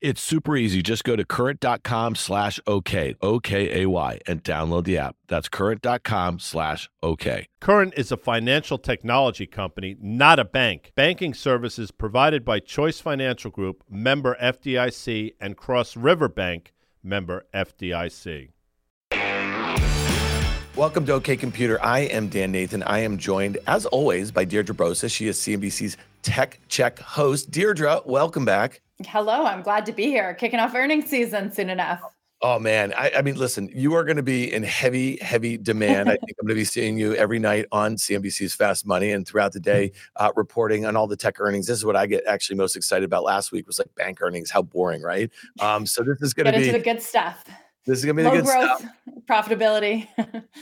It's super easy. Just go to current.com/OK, O-K-A-Y, and download the app. That's current.com/OK. Current is a financial technology company, not a bank. Banking services provided by Choice Financial Group, member FDIC, and Cross River Bank, member FDIC. Welcome to OK Computer. I am Dan Nathan. I am joined, as always, by Deirdre Brosa. She is CNBC's Tech Check host. Deirdre, welcome back. Hello, I'm glad to be here. Kicking off earnings season soon enough. Oh, man. I mean, listen, you are going to be in heavy, heavy demand. I think I'm going to be seeing you every night on CNBC's Fast Money and throughout the day reporting on all the tech earnings. This is what I get actually most excited about. Last week was like bank earnings. How boring, right? So this is going to be... Get into the good stuff. This is going to be the good growth, stuff. Profitability.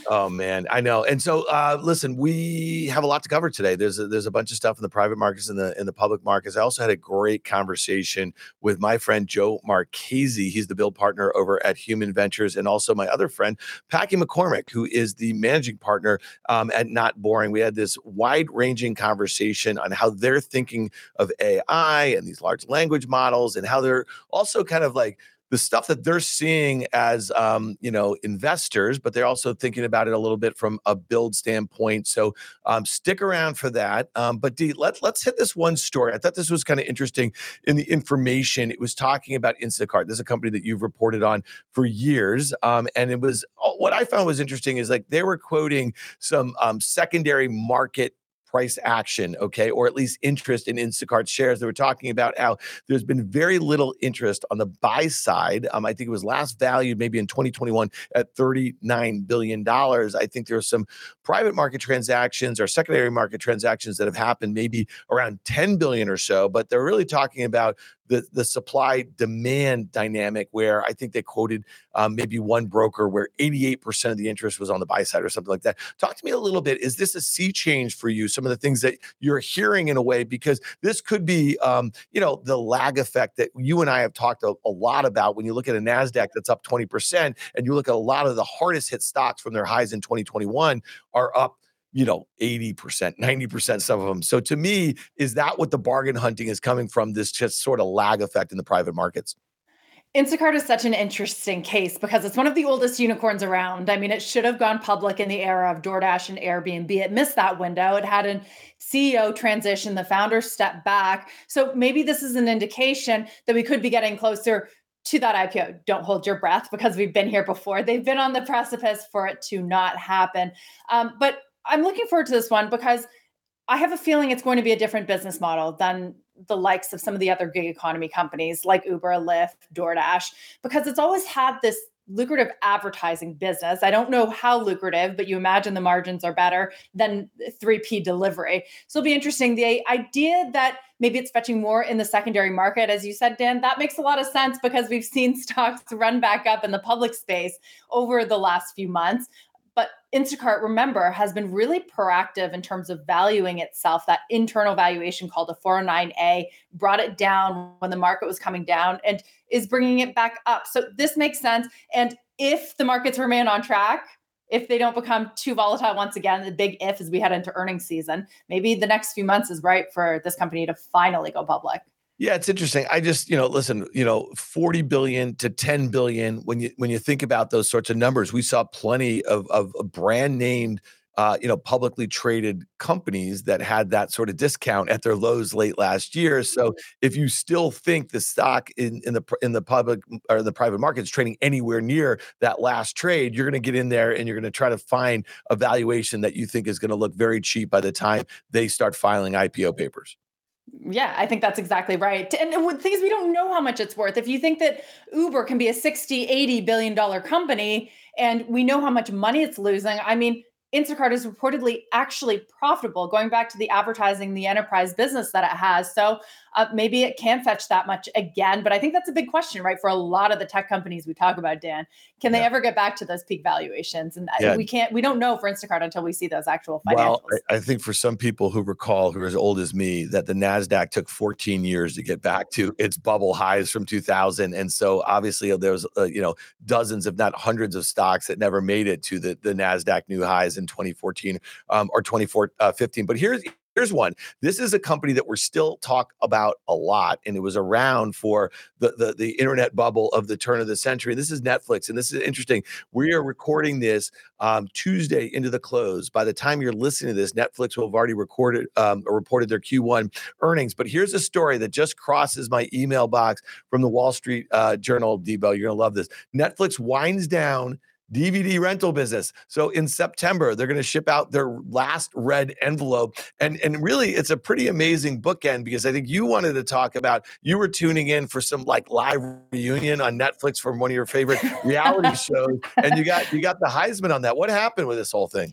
Oh, man. I know. And so, listen, we have a lot to cover today. There's a bunch of stuff in the private markets and in the public markets. I also had a great conversation with my friend, Joe Marchese. He's the build partner over at Human Ventures. And also my other friend, Packy McCormick, who is the managing partner at Not Boring. We had this wide-ranging conversation on how they're thinking of AI and these large language models and how they're also kind of like, the stuff that they're seeing as, investors, but they're also thinking about it a little bit from a build standpoint. So stick around for that. But Dee, let's hit this one story. I thought this was kind of interesting in the information. It was talking about Instacart. This is a company that you've reported on for years. And it was what I found was interesting is like they were quoting some secondary market price action, okay, or at least interest in Instacart shares. They were talking about how there's been very little interest on the buy side. I think it was last valued maybe in 2021 at $39 billion. I think there are some private market transactions or secondary market transactions that have happened maybe around $10 billion or so, but they're really talking about the supply-demand dynamic where I think they quoted maybe one broker where 88% of the interest was on the buy side or something like that. Talk to me a little bit. Is this a sea change for you? Some of the things that you're hearing in a way, because this could be, the lag effect that you and I have talked a lot about when you look at a NASDAQ that's up 20% and you look at a lot of the hardest hit stocks from their highs in 2021 are up 80%, 90%, some of them. So to me, is that what the bargain hunting is coming from, this just sort of lag effect in the private markets? Instacart is such an interesting case because it's one of the oldest unicorns around. I mean, it should have gone public in the era of DoorDash and Airbnb. It missed that window. It had a CEO transition. The founder stepped back. So maybe this is an indication that we could be getting closer to that IPO. Don't hold your breath because we've been here before. They've been on the precipice for it to not happen. But I'm looking forward to this one because I have a feeling it's going to be a different business model than the likes of some of the other gig economy companies like Uber, Lyft, DoorDash, because it's always had this lucrative advertising business. I don't know how lucrative, but you imagine the margins are better than 3P delivery. So it'll be interesting. The idea that maybe it's fetching more in the secondary market, as you said, Dan, that makes a lot of sense because we've seen stocks run back up in the public space over the last few months. But Instacart, remember, has been really proactive in terms of valuing itself. That internal valuation called the 409A brought it down when the market was coming down and is bringing it back up. So this makes sense. And if the markets remain on track, if they don't become too volatile once again, the big if as we head into earnings season, maybe the next few months is right for this company to finally go public. Yeah, it's interesting. I just, $40 billion to 10 billion. When you think about those sorts of numbers, we saw plenty of brand named, publicly traded companies that had that sort of discount at their lows late last year. So if you still think the stock in the public or the private market is trading anywhere near that last trade, you're going to get in there and you're going to try to find a valuation that you think is going to look very cheap by the time they start filing IPO papers. Yeah, I think that's exactly right. And with things we don't know how much it's worth. If you think that Uber can be a $60, $80 billion company and we know how much money it's losing, I mean, Instacart is reportedly actually profitable, going back to the advertising, the enterprise business that it has. So maybe it can fetch that much again. But I think that's a big question, right? For a lot of the tech companies we talk about, Dan, can they ever get back to those peak valuations? And we don't know for Instacart until we see those actual financials. Well, I think for some people who recall, who are as old as me, that the NASDAQ took 14 years to get back to its bubble highs from 2000. And so obviously there's, dozens, if not hundreds of stocks that never made it to the NASDAQ new highs in 2014 or 2015. But here's one. This is a company that we're still talk about a lot, and it was around for the internet bubble of the turn of the century. This is Netflix, and this is interesting. We are recording this Tuesday into the close. By the time you're listening to this, Netflix will have already recorded or reported their Q1 earnings. But here's a story that just crosses my email box from the Wall Street Journal. Debo, you're going to love this. Netflix winds down DVD rental business. So in September, they're going to ship out their last red envelope. And really, it's a pretty amazing bookend, because I think you wanted to talk about, you were tuning in for some like live reunion on Netflix from one of your favorite reality shows. And you got the Heisman on that. What happened with this whole thing?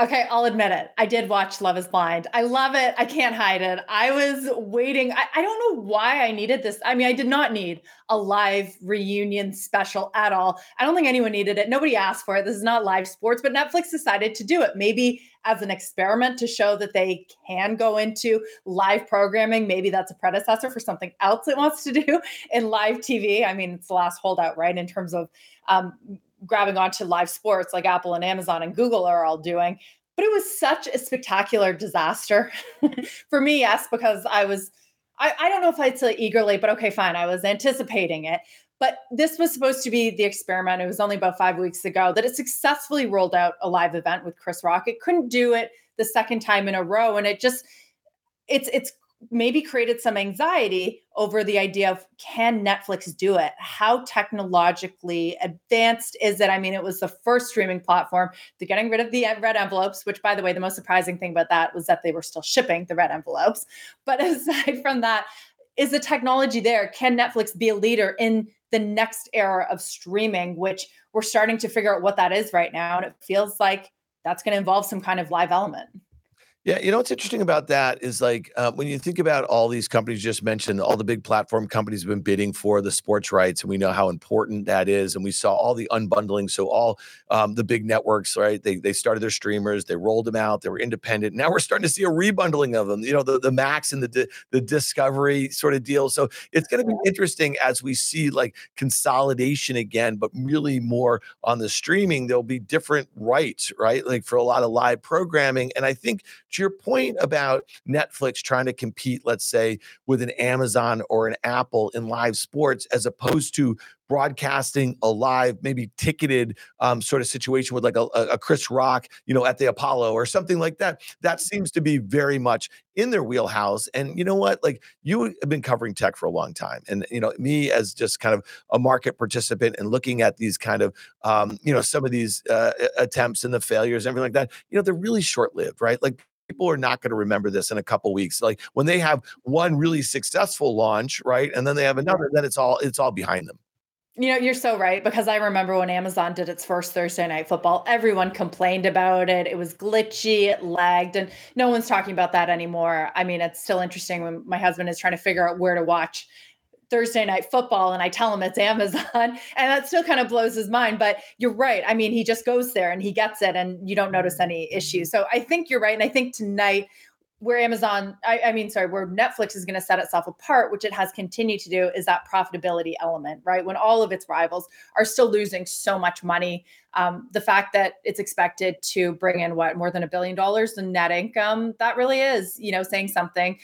Okay, I'll admit it. I did watch Love is Blind. I love it. I can't hide it. I was waiting. I don't know why I needed this. I mean, I did not need a live reunion special at all. I don't think anyone needed it. Nobody asked for it. This is not live sports, but Netflix decided to do it. Maybe as an experiment to show that they can go into live programming. Maybe that's a predecessor for something else it wants to do in live TV. I mean, it's the last holdout, right? In terms of grabbing onto live sports, like Apple and Amazon and Google are all doing. But it was such a spectacular disaster for me, yes, because I don't know if I'd say eagerly, but okay, fine. I was anticipating it. But this was supposed to be the experiment. It was only about 5 weeks ago that it successfully rolled out a live event with Chris Rock. It couldn't do it the second time in a row. And it just, it's maybe created some anxiety over the idea of, can Netflix do it? How technologically advanced is it? I mean, it was the first streaming platform. They're getting rid of the red envelopes, which, by the way, the most surprising thing about that was that they were still shipping the red envelopes. But aside from that, is the technology there? Can Netflix be a leader in the next era of streaming, which we're starting to figure out what that is right now? And it feels like that's going to involve some kind of live element. Yeah, what's interesting about that is like when you think about all these companies just mentioned, all the big platform companies have been bidding for the sports rights, and we know how important that is. And we saw all the unbundling. So all the big networks, right? They started their streamers, they rolled them out, they were independent. Now we're starting to see a rebundling of them. The Max and the Discovery sort of deal. So it's going to be interesting as we see like consolidation again, but really more on the streaming. There'll be different rights, right? Like for a lot of live programming, and I think, your point about Netflix trying to compete, let's say, with an Amazon or an Apple in live sports, as opposed to broadcasting a live, maybe ticketed sort of situation with like a Chris Rock, at the Apollo or something like that. That seems to be very much in their wheelhouse. And you know what? Like, you have been covering tech for a long time. And, me as just kind of a market participant and looking at these kind of, some of these attempts and the failures and everything like that, they're really short-lived, right? Like, people are not going to remember this in a couple of weeks. Like when they have one really successful launch, right? And then they have another, then it's all behind them. You're so right, because I remember when Amazon did its first Thursday Night Football, everyone complained about it. It was glitchy, it lagged, and no one's talking about that anymore. I mean, it's still interesting when my husband is trying to figure out where to watch Thursday Night Football, and I tell him it's Amazon, and that still kind of blows his mind. But you're right. I mean, he just goes there and he gets it, and you don't notice any issues. So I think you're right. And I think tonight where where Netflix is going to set itself apart, which it has continued to do, is that profitability element, right? When all of its rivals are still losing so much money. The fact that it's expected to bring in more than $1 billion in net income, that really is, saying something,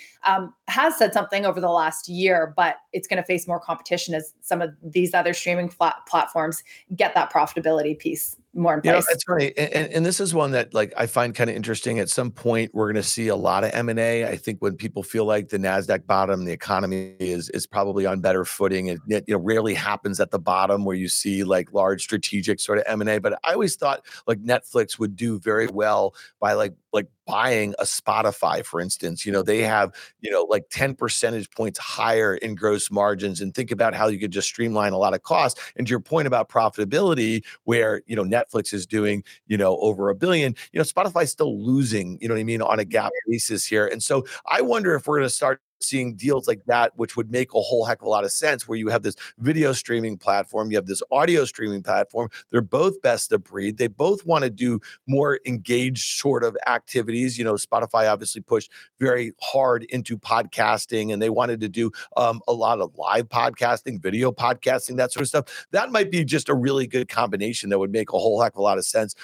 has said something over the last year, but it's going to face more competition as some of these other streaming platforms get that profitability piece more in place. That's right. And this is one that like I find kind of interesting. At some point, we're going to see a lot of M&A. I think when people feel like the NASDAQ bottom, the economy is probably on better footing. It rarely happens at the bottom where you see like large strategic sort of M&A. but I always thought like Netflix would do very well by like buying a Spotify, for instance. You know, they have, you know, like 10 percentage points higher in gross margins, and think about how you could just streamline a lot of costs. And to your point about profitability, where, you know, Netflix is doing, you know, over $1 billion, you know, Spotify's still losing, you know what I mean, on a GAAP basis here. And so I wonder if we're going to start seeing deals like that, which would make a whole heck of a lot of sense, where you have this video streaming platform, you have this audio streaming platform. They're both best of breed. They both want to do more engaged sort of activities. You know, Spotify obviously pushed very hard into podcasting, and they wanted to do a lot of live podcasting, video podcasting, that sort of stuff. That might be just a really good combination that would make a whole heck of a lot of sense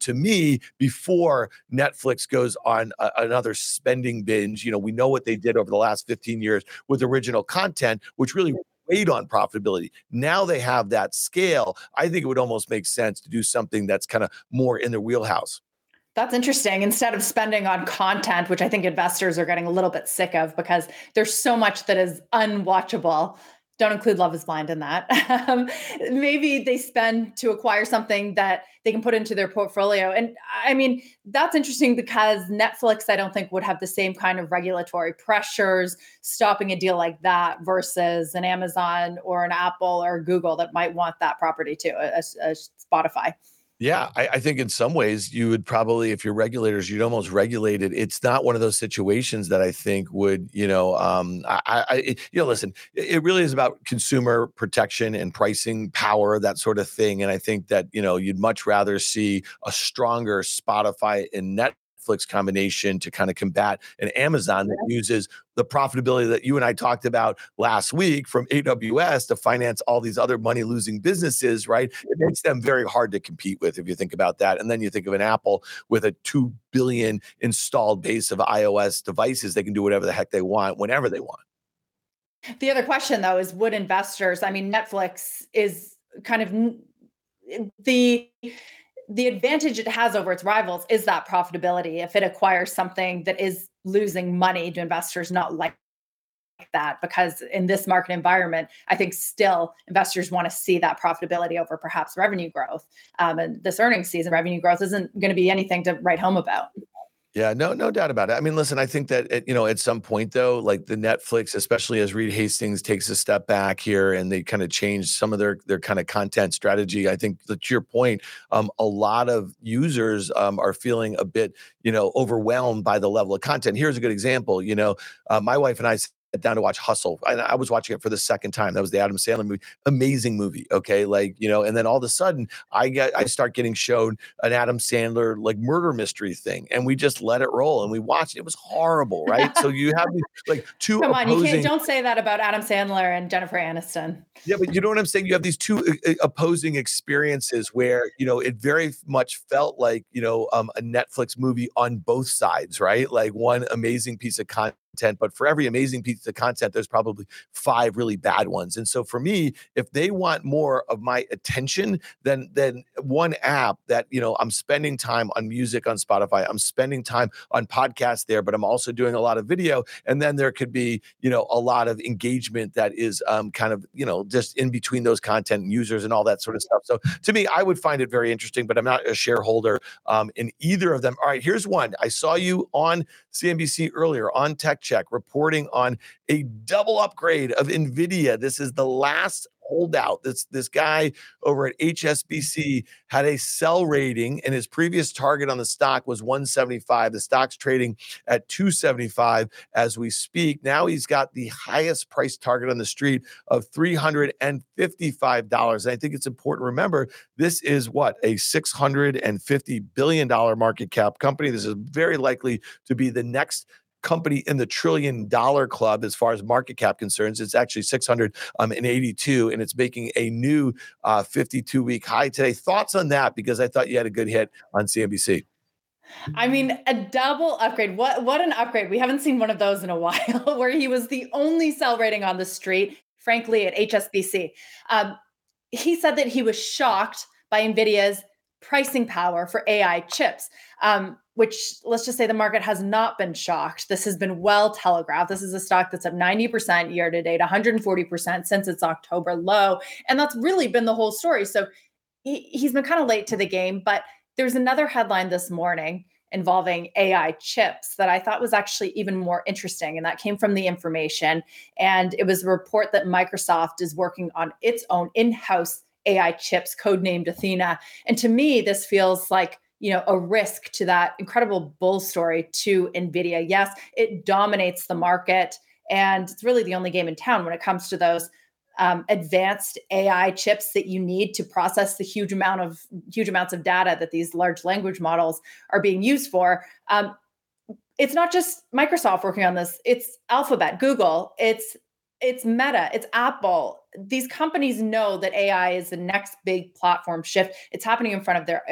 to me before Netflix goes on another spending binge. You know, we know what they did over the last 15 years with original content, which really weighed on profitability. Now they have that scale. I think it would almost make sense to do something that's kind of more in their wheelhouse. That's interesting. Instead of spending on content, which I think investors are getting a little bit sick of because there's so much that is unwatchable. Don't include Love is Blind in that. Maybe they spend to acquire something that they can put into their portfolio. And I mean, that's interesting because Netflix, I don't think, would have the same kind of regulatory pressures stopping a deal like that versus an Amazon or an Apple or Google that might want that property too, a Spotify. Yeah, I think in some ways you would probably, if you're regulators, you'd almost regulate it. It's not one of those situations that I think would, you know, listen, it really is about consumer protection and pricing power, that sort of thing. And I think that, you know, you'd much rather see a stronger Spotify and Netflix combination to kind of combat an Amazon that uses the profitability that you and I talked about last week from AWS to finance all these other money losing businesses, right? It makes them very hard to compete with if you think about that. And then you think of an Apple with a 2 billion installed base of iOS devices. They can do whatever the heck they want, whenever they want. The other question though is, would investors, I mean, Netflix is kind of the advantage it has over its rivals is that profitability. If it acquires something that is losing money, do investors not like that? Because in this market environment, I think still investors want to see that profitability over perhaps revenue growth. And this earnings season, revenue growth isn't going to be anything to write home about. Yeah, no doubt about it. I mean, listen, I think that, you know, at some point though, like the Netflix, especially as Reed Hastings takes a step back here and they kind of change some of their kind of content strategy, I think that to your point, a lot of users are feeling a bit, you know, overwhelmed by the level of content. Here's a good example. You know, my wife and I down to watch Hustle. I was watching it for the second time. That was the Adam Sandler movie. Amazing movie. Okay. Like, you know, and then all of a sudden I start getting shown an Adam Sandler like murder mystery thing. And we just let it roll and we watched it. It was horrible. Right. So you have like two. Come on. Don't say that about Adam Sandler and Jennifer Aniston. Yeah. But you know what I'm saying? You have these two opposing experiences where, you know, it very much felt like, you know, a Netflix movie on both sides, right? Like one amazing piece of content. But for every amazing piece of content, there's probably five really bad ones. And so for me, if they want more of my attention, then one app that, you know, I'm spending time on music on Spotify, I'm spending time on podcasts there, but I'm also doing a lot of video. And then there could be, you know, a lot of engagement that is kind of, you know, just in between those content users and all that sort of stuff. So to me, I would find it very interesting, but I'm not a shareholder in either of them. All right, here's one. I saw you on CNBC earlier on Tech Check reporting on a double upgrade of NVIDIA. This is the last holdout. This guy over at HSBC had a sell rating and his previous target on the stock was 175. The stock's trading at 275 as we speak. Now he's got the highest price target on the street of $355. And I think it's important to remember, this is what, a $650 billion market cap company. This is very likely to be the next company in the $1 trillion club as far as market cap concerns. It's actually 682, and it's making a new 52-week high today. Thoughts on that? Because I thought you had a good hit on CNBC. I mean, a double upgrade. What an upgrade. We haven't seen one of those in a while where he was the only sell rating on the street, frankly, at HSBC. He said that he was shocked by NVIDIA's pricing power for AI chips, which let's just say the market has not been shocked. This has been well telegraphed. This is a stock that's up 90% year to date, 140% since its October low. And that's really been the whole story. So he's been kind of late to the game, but there's another headline this morning involving AI chips that I thought was actually even more interesting. And that came from The Information. And it was a report that Microsoft is working on its own in-house AI chips, codenamed Athena. And to me, this feels like, you know, a risk to that incredible bull story to NVIDIA. Yes, it dominates the market. And it's really the only game in town when it comes to those advanced AI chips that you need to process the huge amounts of data that these large language models are being used for. It's not just Microsoft working on this. It's Alphabet, Google, it's Meta, it's Apple. These companies know that AI is the next big platform shift. It's happening in front of their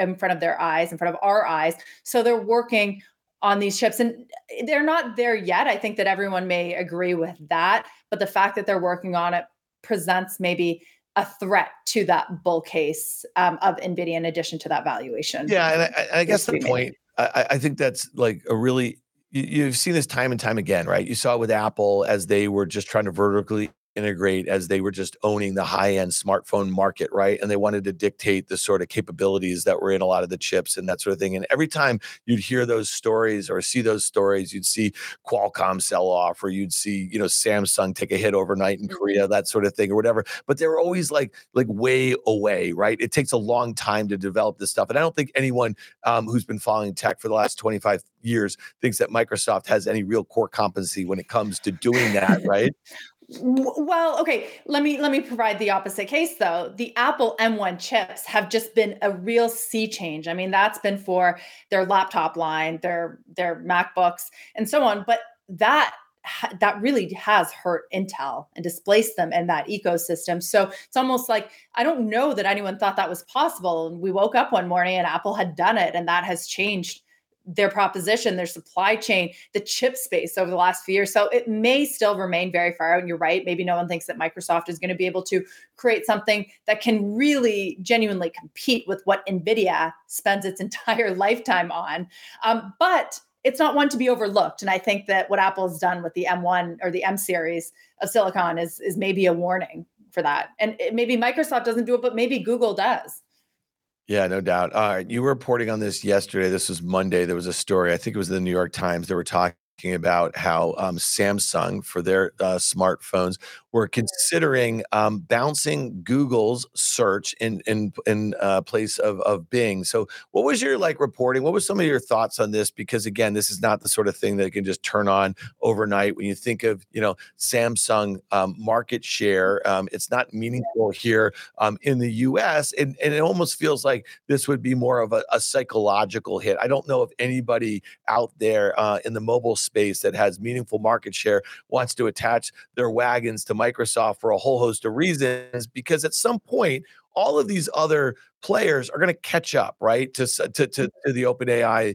eyes, in front of our eyes. So they're working on these chips, and they're not there yet. I think that everyone may agree with that, but the fact that they're working on it presents maybe a threat to that bull case of NVIDIA in addition to that valuation. Yeah, and I guess the point, I think that's like a really, you've seen this time and time again, right? You saw it with Apple as they were just trying to vertically integrate, as they were just owning the high-end smartphone market, right? And they wanted to dictate the sort of capabilities that were in a lot of the chips and that sort of thing. And every time you'd hear those stories or see those stories, you'd see Qualcomm sell off, or you'd see, you know, Samsung take a hit overnight in Korea, that sort of thing, or whatever. But they were always like way away, right? It takes a long time to develop this stuff. And I don't think anyone who's been following tech for the last 25 years thinks that Microsoft has any real core competency when it comes to doing that, right? Well, okay, let me provide the opposite case, though. The Apple M1 chips have just been a real sea change. I mean, that's been for their laptop line, their MacBooks, and so on. But that really has hurt Intel and displaced them in that ecosystem. So it's almost like, I don't know that anyone thought that was possible. And we woke up one morning and Apple had done it, and that has changed their proposition, their supply chain, the chip space over the last few years. So it may still remain very far out. And you're right. Maybe no one thinks that Microsoft is going to be able to create something that can really genuinely compete with what NVIDIA spends its entire lifetime on. But it's not one to be overlooked. And I think that what Apple's done with the M1 or the M series of silicon is maybe a warning for that. And maybe Microsoft doesn't do it, but maybe Google does. Yeah, no doubt. All right. You were reporting on this yesterday. This was Monday. There was a story, I think it was in the New York Times, that were talking about how Samsung, for their smartphones, were considering bouncing Google's search in place of Bing. So what was your reporting? What was some of your thoughts on this? Because again, this is not the sort of thing that can just turn on overnight. When you think of, Samsung market share, it's not meaningful here in the US. And it almost feels like this would be more of a psychological hit. I don't know if anybody out there in the mobile space that has meaningful market share wants to attach their wagons to Microsoft for a whole host of reasons, because at some point, all of these other players are going to catch up, right, to the OpenAI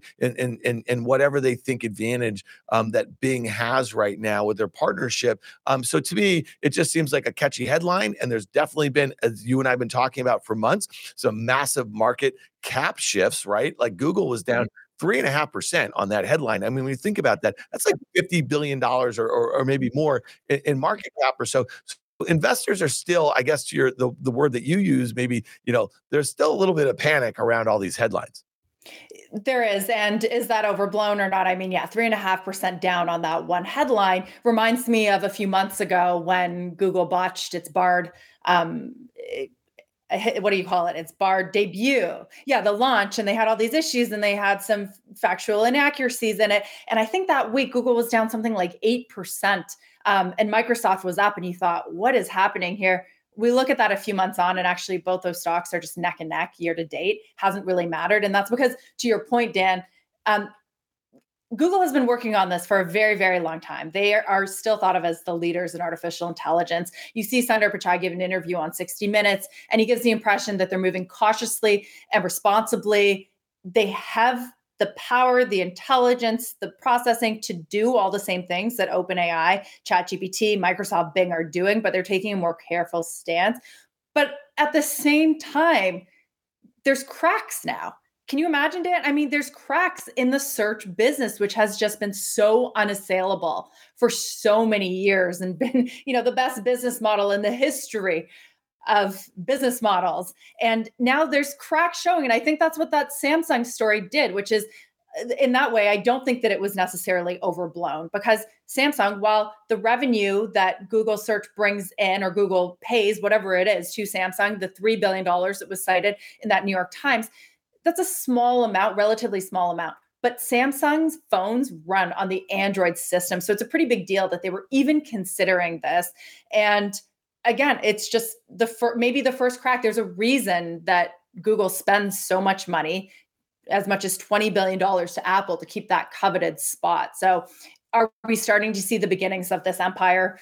and whatever they think advantage that Bing has right now with their partnership. So to me, it just seems like a catchy headline, and there's definitely been, as you and I have been talking about for months, some massive market cap shifts, right? Like Google was down 3.5% on that headline. I mean, when you think about that, that's like $50 billion or maybe more in market cap or so. So investors are still, I guess, to the word that you use, maybe, there's still a little bit of panic around all these headlines. There is. And is that overblown or not? I mean, yeah, 3.5% down on that one headline reminds me of a few months ago when Google botched its Bard It's Bard debut. Yeah, the launch, and they had all these issues, and they had some factual inaccuracies in it. And I think that week Google was down something like 8%, and Microsoft was up. And you thought, what is happening here? We look at that a few months on, and actually both those stocks are just neck and neck year to date. Hasn't really mattered, and that's because, to your point, Dan, Google has been working on this for a very, very long time. They are still thought of as the leaders in artificial intelligence. You see Sundar Pichai give an interview on 60 Minutes, and he gives the impression that they're moving cautiously and responsibly. They have the power, the intelligence, the processing to do all the same things that OpenAI, ChatGPT, Microsoft, Bing are doing, but they're taking a more careful stance. But at the same time, there's cracks now. Can you imagine, Dan? I mean, there's cracks in the search business, which has just been so unassailable for so many years and been, the best business model in the history of business models. And now there's cracks showing. And I think that's what that Samsung story did, which is, in that way, I don't think that it was necessarily overblown, because Samsung, while the revenue that Google Search brings in, or Google pays, whatever it is, to Samsung, the $3 billion that was cited in that New York Times, that's a small amount, relatively small amount. But Samsung's phones run on the Android system. So it's a pretty big deal that they were even considering this. And again, it's just maybe the first crack. There's a reason that Google spends so much money, as much as $20 billion to Apple, to keep that coveted spot. So are we starting to see the beginnings of this empire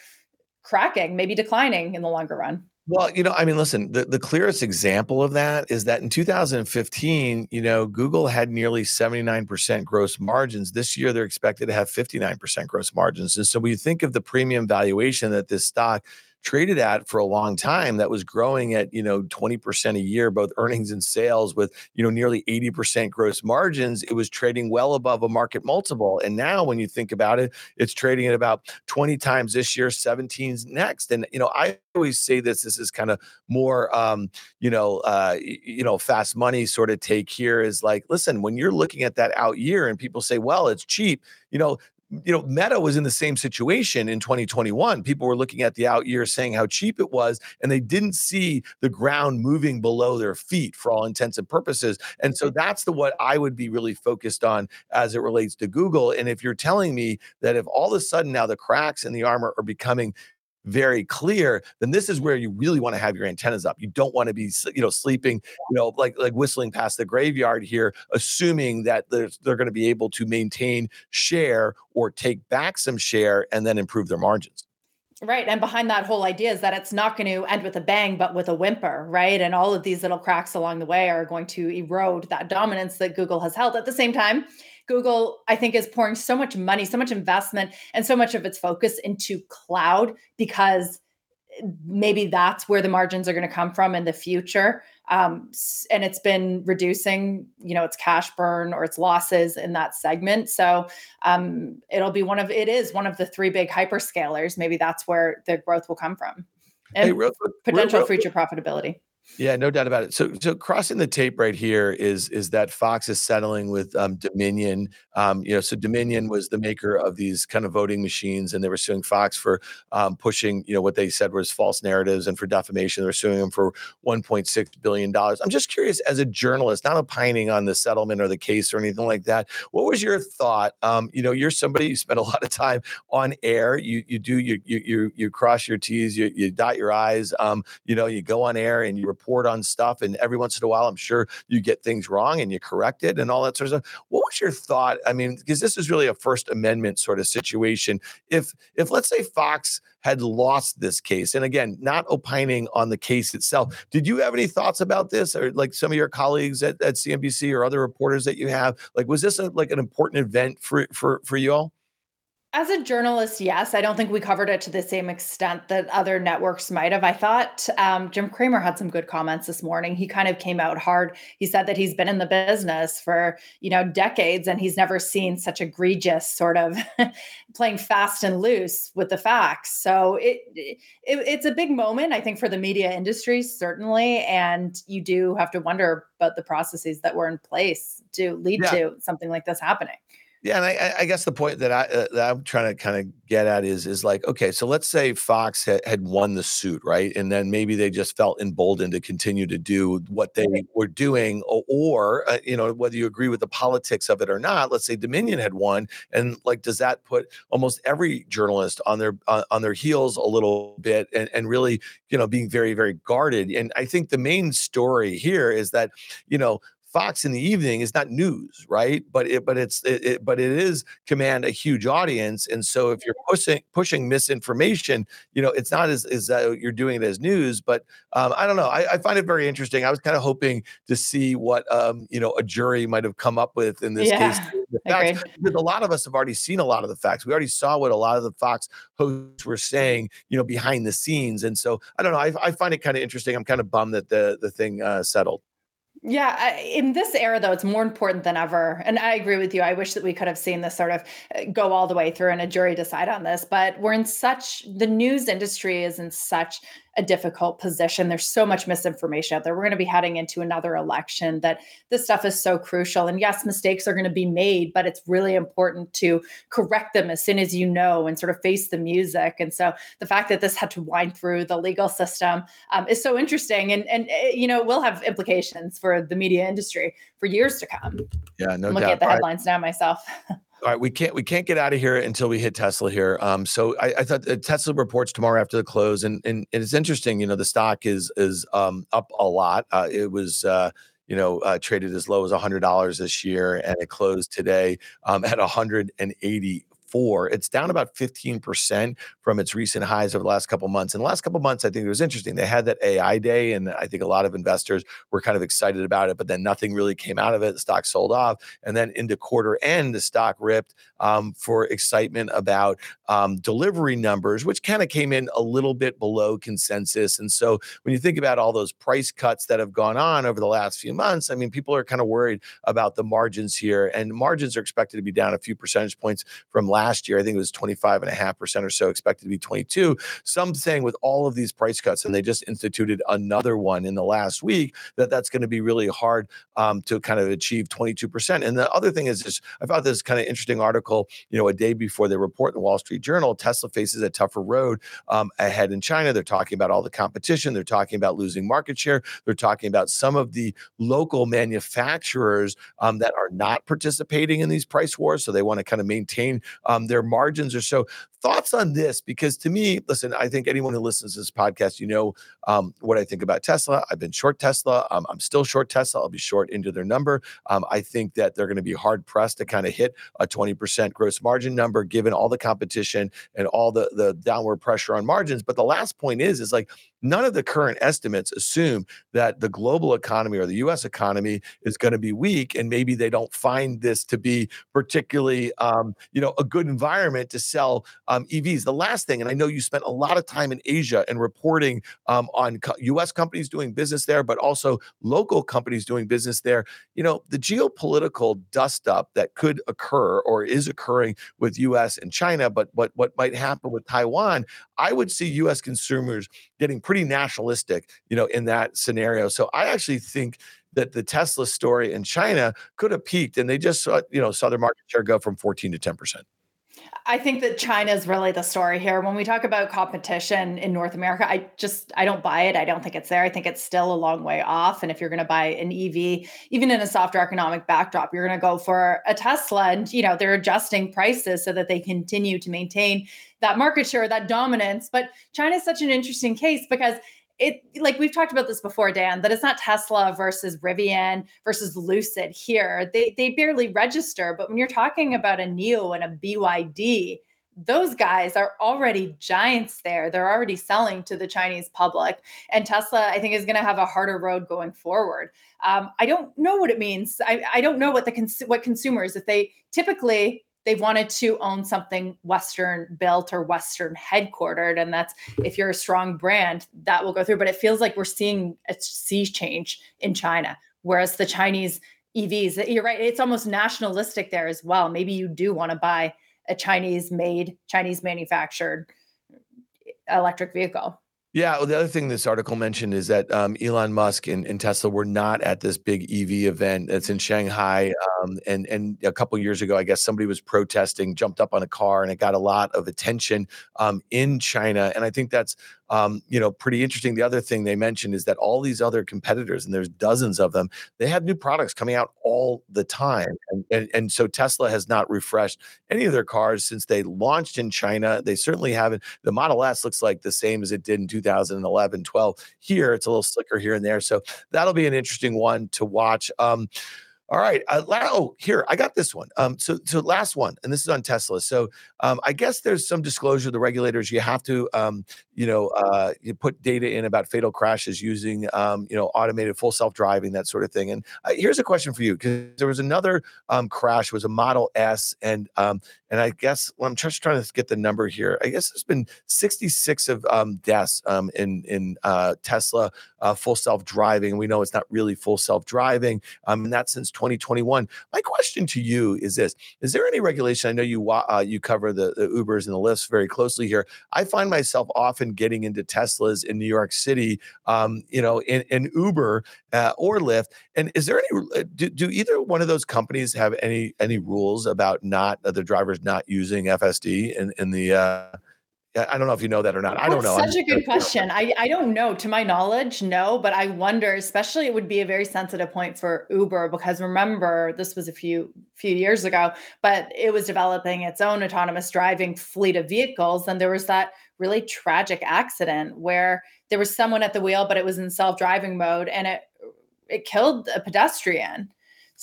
cracking, maybe declining in the longer run? Well, listen, the clearest example of that is that in 2015, Google had nearly 79% gross margins. This year, they're expected to have 59% gross margins. And so when you think of the premium valuation that this stock traded at for a long time, that was growing at 20% a year, both earnings and sales, with nearly 80% gross margins, it was trading well above a market multiple. And now, when you think about it, it's trading at about 20 times this year, 17s next. And I always say this is kind of more fast money sort of take here, is like, listen, when you're looking at that out year, and people say, well, it's cheap, Meta was in the same situation in 2021. People were looking at the out year saying how cheap it was, and they didn't see the ground moving below their feet for all intents and purposes. And so that's what I would be really focused on as it relates to Google. And if you're telling me that if all of a sudden now the cracks in the armor are becoming very clear, then this is where you really want to have your antennas up. You don't want to be, sleeping, like whistling past the graveyard here, assuming that they're going to be able to maintain share or take back some share and then improve their margins. Right. And behind that whole idea is that it's not going to end with a bang, but with a whimper, right? And all of these little cracks along the way are going to erode that dominance that Google has held. At the same time, Google, I think, is pouring so much money, so much investment, and so much of its focus into cloud, because maybe that's where the margins are going to come from in the future. And it's been reducing, its cash burn or its losses in that segment. So it is one of the three big hyperscalers. Maybe that's where the growth will come from, and potential future profitability. Yeah, no doubt about it. So crossing the tape right here is that Fox is settling with Dominion. So Dominion was the maker of these kind of voting machines, and they were suing Fox for pushing, what they said was false narratives and for defamation. They were suing them for $1.6 billion. I'm just curious, as a journalist, not opining on the settlement or the case or anything like that, what was your thought? You're somebody who spent a lot of time on air. You cross your T's, you dot your I's. You go on air and you report on stuff, and every once in a while, I'm sure you get things wrong and you correct it and all that sort of stuff. What was your thought? Because this is really a First Amendment sort of situation. If let's say Fox had lost this case, and again, not opining on the case itself, did you have any thoughts about this, or like some of your colleagues at CNBC or other reporters that you have? Like, was this an important event for you all? As a journalist, yes. I don't think we covered it to the same extent that other networks might have. I thought Jim Cramer had some good comments this morning. He kind of came out hard. He said that he's been in the business for, decades, and he's never seen such egregious sort of playing fast and loose with the facts. So it's a big moment, I think, for the media industry, certainly. And you do have to wonder about the processes that were in place to lead to something like this happening. Yeah, and I guess the point that I'm trying to kind of get at is like, okay, so let's say Fox had won the suit, right? And then maybe they just felt emboldened to continue to do what they were doing, or whether you agree with the politics of it or not. Let's say Dominion had won, and like, does that put almost every journalist on their heels a little bit, and really, being very, very guarded? And I think the main story here is that, Fox in the evening is not news, right? But it is command a huge audience, and so if you're pushing misinformation, it's not as you're doing it as news. But I don't know. I find it very interesting. I was kind of hoping to see what a jury might have come up with in this case. The facts, because a lot of us have already seen a lot of the facts. We already saw what a lot of the Fox hosts were saying, behind the scenes. And so I don't know. I find it kind of interesting. I'm kind of bummed that the thing settled. Yeah. In this era, though, it's more important than ever. And I agree with you. I wish that we could have seen this sort of go all the way through and a jury decide on this. But the news industry is in such a difficult position. There's so much misinformation out there. We're going to be heading into another election that this stuff is so crucial. And yes, mistakes are going to be made, but it's really important to correct them as soon as you know and sort of face the music. And so the fact that this had to wind through the legal system is so interesting. And you know, will have implications for the media industry for years to come. Yeah, no doubt. I'm looking at the headlines now myself. All right, we can't get out of here until we hit Tesla here. So I thought Tesla reports tomorrow after the close, and it's interesting. You know, the stock is up a lot. It was traded as low as $100 this year, and it closed today at $180. It's down about 15% from its recent highs over the last couple of months. And the last couple of months, I think it was interesting. They had that AI day, and I think a lot of investors were kind of excited about it, but then nothing really came out of it. The stock sold off. And then into quarter end, the stock ripped for excitement about delivery numbers, which kind of came in a little bit below consensus. And so when you think about all those price cuts that have gone on over the last few months, I mean, people are kind of worried about the margins here. And margins are expected to be down a few percentage points from last year. I think it was 25.5% or so, expected to be 22. Some saying with all of these price cuts, and they just instituted another one in the last week, that's going to be really hard to kind of achieve 22%. And the other thing is, I found this kind of interesting article, you know, a day before they report in the Wall Street Journal, Tesla faces a tougher road ahead in China. They're talking about all the competition. They're talking about losing market share. They're talking about some of the local manufacturers that are not participating in these price wars. So they want to kind of maintain their margins or so. Thoughts on this? Because to me, listen, I think anyone who listens to this podcast, you know what I think about Tesla. I've been short Tesla. I'm still short Tesla. I'll be short into their number. I think that they're going to be hard pressed to kind of hit a 20% gross margin number, given all the competition and all the downward pressure on margins. But the last point is like, none of the current estimates assume that the global economy or the U.S. economy is going to be weak, and maybe they don't find this to be particularly, a good environment to sell EVs. The last thing, and I know you spent a lot of time in Asia and reporting on U.S. companies doing business there, but also local companies doing business there. You know, the geopolitical dust up that could occur or is occurring with U.S. and China, but what might happen with Taiwan, I would see U.S. consumers getting pretty nationalistic, you know, in that scenario. So I actually think that the Tesla story in China could have peaked, and they just saw their market share go from 14 to 10%. I think that China is really the story here. When we talk about competition in North America, I don't buy it. I don't think it's there. I think it's still a long way off. And if you're going to buy an EV, even in a softer economic backdrop, you're going to go for a Tesla, and, you know, they're adjusting prices so that they continue to maintain that market share, that dominance. But China is such an interesting case because we've talked about this before, Dan, that it's not Tesla versus Rivian versus Lucid here. They barely register. But when you're talking about a NIO and a BYD, those guys are already giants there. They're already selling to the Chinese public. And Tesla, I think, is going to have a harder road going forward. I don't know what it means. I don't know what consumers, if they typically... They wanted to own something Western built or Western headquartered. And that's, if you're a strong brand, that will go through. But it feels like we're seeing a sea change in China, whereas the Chinese EVs, you're right, it's almost nationalistic there as well. Maybe you do want to buy a Chinese-made, Chinese-manufactured electric vehicle. Yeah. Well, the other thing this article mentioned is that Elon Musk and Tesla were not at this big EV event that's in Shanghai. And a couple of years ago, I guess somebody was protesting, jumped up on a car, and it got a lot of attention in China. And I think that's pretty interesting. The other thing they mentioned is that all these other competitors, and there's dozens of them, they have new products coming out all the time. And so Tesla has not refreshed any of their cars since they launched in China. They certainly haven't. The Model S looks like the same as it did in 2011, 12. Here, it's a little slicker here and there. So that'll be an interesting one to watch. All right. Here, I got this one. So last one, and this is on Tesla. So I guess there's some disclosure to the regulators. You have to, you put data in about fatal crashes using, automated full self-driving, that sort of thing. And here's a question for you, because there was another crash, was a Model S. And I guess, I'm just trying to get the number here. I guess there's been 66 of deaths in Tesla full self-driving. We know it's not really full self-driving. And that's since 2021. My question to you is this: is there any regulation? I know you cover the Ubers and the Lyfts very closely here. I find myself often getting into Teslas in New York City, in Uber or Lyft. And is there any? Do either one of those companies have any rules about the drivers not using FSD in the? I don't know if you know that or not. I don't know. That's such a good question. I don't know. To my knowledge, no, but I wonder, especially it would be a very sensitive point for Uber, because remember, this was a few years ago, but it was developing its own autonomous driving fleet of vehicles. And there was that really tragic accident where there was someone at the wheel, but it was in self-driving mode and it killed a pedestrian.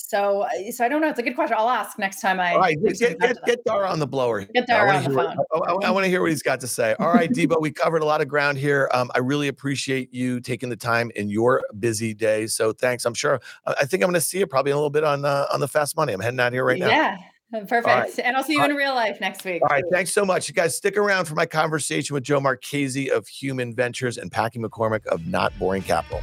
So I don't know. It's a good question. I'll ask next time. All right, get Dara on the blower. Get Dara on the phone. I want to hear what he's got to say. All right, Debo, we covered a lot of ground here. I really appreciate you taking the time in your busy day. So thanks. I think I'm going to see you probably in a little bit on the Fast Money. I'm heading out here right now. Yeah. Perfect. Right. And I'll see you in real life next week. All right. Thanks so much. You guys stick around for my conversation with Joe Marchese of Human Ventures and Packy McCormick of Not Boring Capital.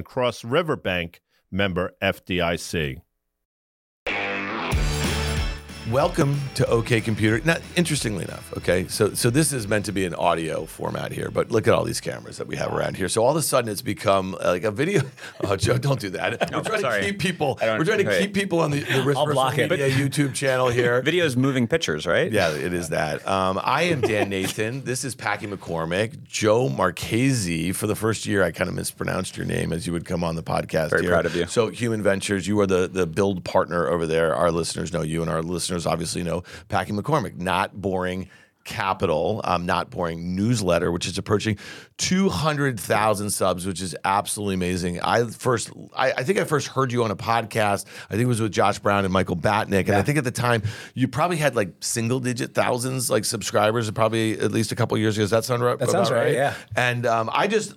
Cross River Bank, member FDIC. Welcome to OK Computer. Now, interestingly enough, okay, so this is meant to be an audio format here, but look at all these cameras that we have around here. So all of a sudden, it's become like a video. Oh, Joe, don't do that. No, We're trying to keep people on the YouTube channel here. Videos moving pictures, right? Yeah, it is that. I am Dan Nathan. This is Packy McCormick. Joe Marchese. For the first year, I kind of mispronounced your name as you would come on the podcast. Very proud of you. So Human Ventures, you are the build partner over there. Our listeners know you, and our listeners obviously know Packy McCormick, Not Boring Capital, Not Boring newsletter, which is approaching 200,000 subs, which is absolutely amazing. I think I first heard you on a podcast. I think it was with Josh Brown and Michael Batnick. And yeah. I think at the time you probably had like single digit thousands, like subscribers, probably at least a couple of years ago. Does that sound right? That sounds right. Yeah. And I just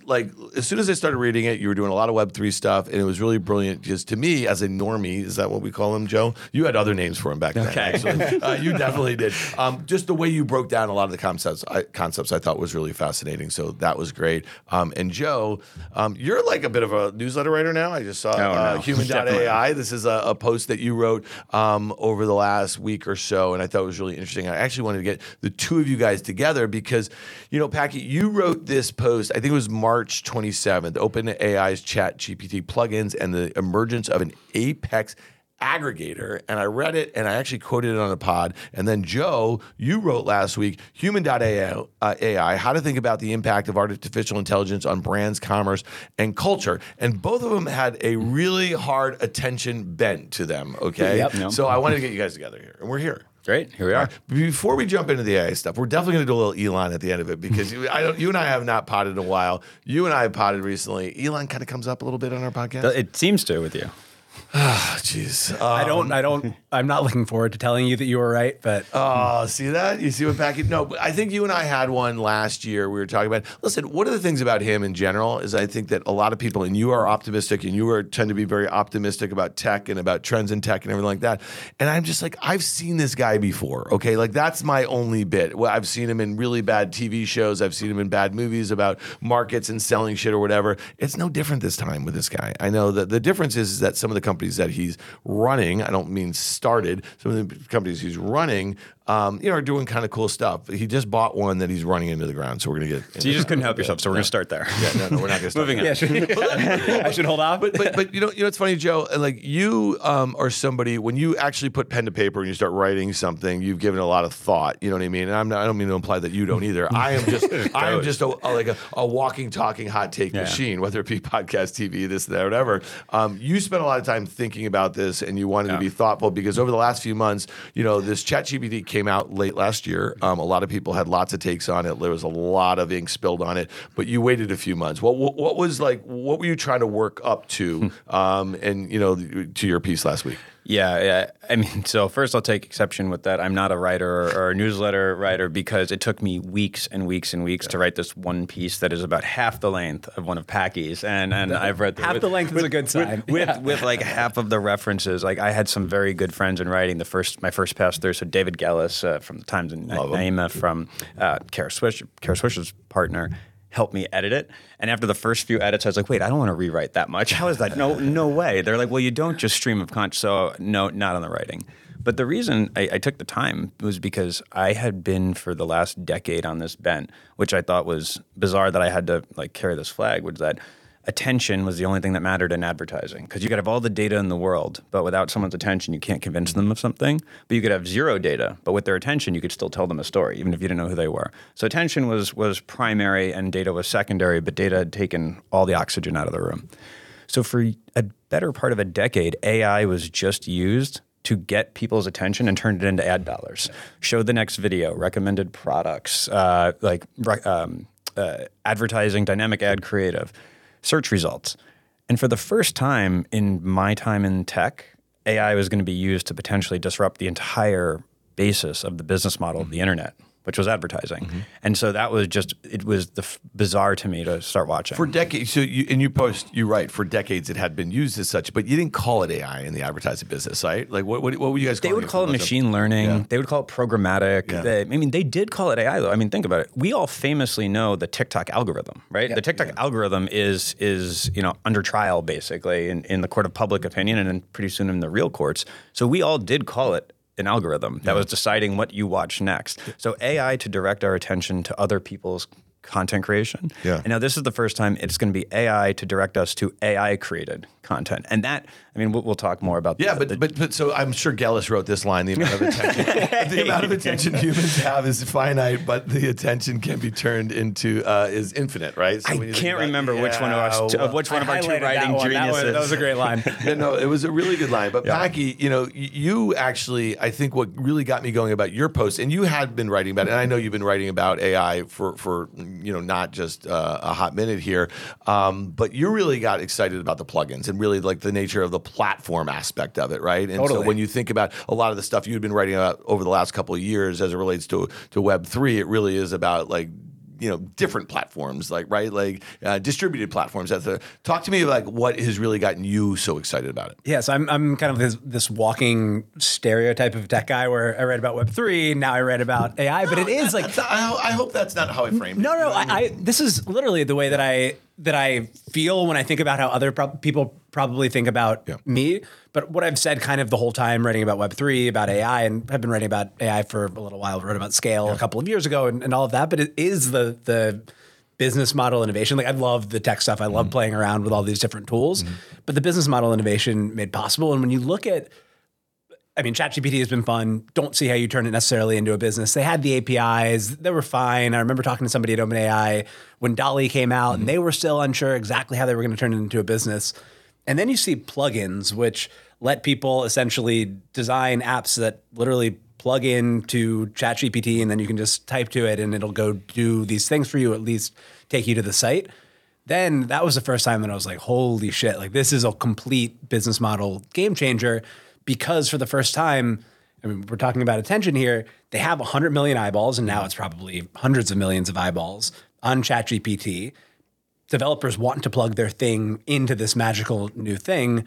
as soon as I started reading it, you were doing a lot of Web3 stuff and it was really brilliant. Just to me as a normie, is that what we call him, Joe? You had other names for him back then. Actually. You definitely did. Just the way you broke down a lot of the concepts I thought was really fascinating. So that was great. And Joe, you're like a bit of a newsletter writer now. I just saw Human.ai. This is a post that you wrote over the last week or so, and I thought it was really interesting. I actually wanted to get the two of you guys together because, Packy, you wrote this post, I think it was March 27th, OpenAI's ChatGPT plugins and the emergence of an apex aggregator, and I read it, and I actually quoted it on a pod. And then Joe, you wrote last week, Human.ai, how to think about the impact of artificial intelligence on brands, commerce, and culture. And both of them had a really hard attention bent to them, okay? Yep, no. So I wanted to get you guys together here, and we're here. Great. Here we are. Before we jump into the AI stuff, we're definitely going to do a little Elon at the end of it because you and I have not potted in a while. You and I have potted recently. Elon kind of comes up a little bit on our podcast. It seems to with you. Oh, jeez. I'm not looking forward to telling you that you were right, but. Oh, see that? You see what Packy? No, but I think you and I had one last year we were talking about. Listen, one of the things about him in general is I think that a lot of people, and you are optimistic, and tend to be very optimistic about tech and about trends in tech and everything like that. And I'm just like, I've seen this guy before, okay? Like, that's my only bit. Well, I've seen him in really bad TV shows. I've seen him in bad movies about markets and selling shit or whatever. It's no different this time with this guy. I know that the difference is that some of the companies that he's running, I don't mean started, some of the companies he's running are doing kind of cool stuff. He just bought one that he's running into the ground, so we're going to get... So you just couldn't help yourself, so we're going to start there. Yeah, no, we're not going to start. Moving on. I should hold off. But you know it's funny, Joe, like you are somebody, when you actually put pen to paper and you start writing something, you've given a lot of thought, you know what I mean? And I don't mean to imply that you don't either. I am just a walking, talking, hot take machine, whether it be podcast, TV, this, that, whatever. You spend a lot of time time thinking about this and you wanted to be thoughtful, because over the last few months, you know, this ChatGPT came out late last year. A lot of people had lots of takes on it. There was a lot of ink spilled on it, but you waited a few months. What was like, what were you trying to work up to and, you know, to your piece last week? Yeah. I mean, so first I'll take exception with that. I'm not a writer or a newsletter writer, because it took me weeks and weeks and weeks to write this one piece that is about half the length of one of Packy's. And I've read half the length is a good sign. With like half of the references. Like I had some very good friends in writing my first pass through. So David Gellis from the Times and Naima from Kara Swish's partner helped me edit it. And after the first few edits, I was like, wait, I don't want to rewrite that much. How is that? No way. They're like, well, you don't just stream of consciousness. So no, not on the writing. But the reason I took the time was because I had been for the last decade on this bent, which I thought was bizarre that I had to like carry this flag, was that attention was the only thing that mattered in advertising. Because you could have all the data in the world, but without someone's attention, you can't convince them of something. But you could have zero data, but with their attention, you could still tell them a story, even if you didn't know who they were. So attention was primary and data was secondary, but data had taken all the oxygen out of the room. So for a better part of a decade, AI was just used to get people's attention and turn it into ad dollars. Show the next video, recommended products, advertising, dynamic ad creative, search results. And for the first time in my time in tech, AI was going to be used to potentially disrupt the entire basis of the business model of the internet, which was advertising. Mm-hmm. And so that was just, it was bizarre to me to start watching. For decades, you write, for decades it had been used as such, but you didn't call it AI in the advertising business, right? Like what would you guys call it? They would call it machine learning. Yeah. They would call it programmatic. Yeah. They did call it AI though. I mean, think about it. We all famously know the TikTok algorithm, right? Yep. The TikTok algorithm is under trial basically in the court of public opinion and then pretty soon in the real courts. So we all did call it an algorithm that was deciding what you watch next. So AI to direct our attention to other people's content creation. Yeah. And now this is the first time it's going to be AI to direct us to AI created content. And that, I mean, we'll talk more about that. Yeah, but so I'm sure Gellis wrote this line, the amount of attention the amount of attention humans have is finite, but the attention can be turned into is infinite, right? So I can't remember which one of our two writing geniuses. That was a great line. No, it was a really good line. But Packy, you actually, I think what really got me going about your post, and you had been writing about it, and I know you've been writing about AI for not just a hot minute here, but you really got excited about the plugins and really like the nature of the platform aspect of it, right? And totally. So when you think about a lot of the stuff you've been writing about over the last couple of years as it relates to Web3, it really is about like, different platforms, like, right? Like distributed platforms. Talk to me like what has really gotten you so excited about it. Yeah, so I'm kind of this walking stereotype of tech guy where I read about Web3, now I read about AI, but it is like... I hope that's not how I framed it. No, this is literally the way that I feel when I think about how other people probably think about me. But what I've said kind of the whole time writing about Web3, about AI, and have been writing about AI for a little while, wrote about scale a couple of years ago and all of that. But it is the business model innovation. Like I love the tech stuff. I love playing around with all these different tools. Mm-hmm. But the business model innovation made possible. And when you look at, ChatGPT has been fun. Don't see how you turn it necessarily into a business. They had the APIs. They were fine. I remember talking to somebody at OpenAI when DALL-E came out, and they were still unsure exactly how they were going to turn it into a business. And then you see plugins, which let people essentially design apps that literally plug in to ChatGPT, and then you can just type to it, and it'll go do these things for you, at least take you to the site. Then that was the first time that I was like, holy shit, like this is a complete business model game changer. Because for the first time, we're talking about attention here, they have 100 million eyeballs, and now it's probably hundreds of millions of eyeballs on ChatGPT. Developers want to plug their thing into this magical new thing,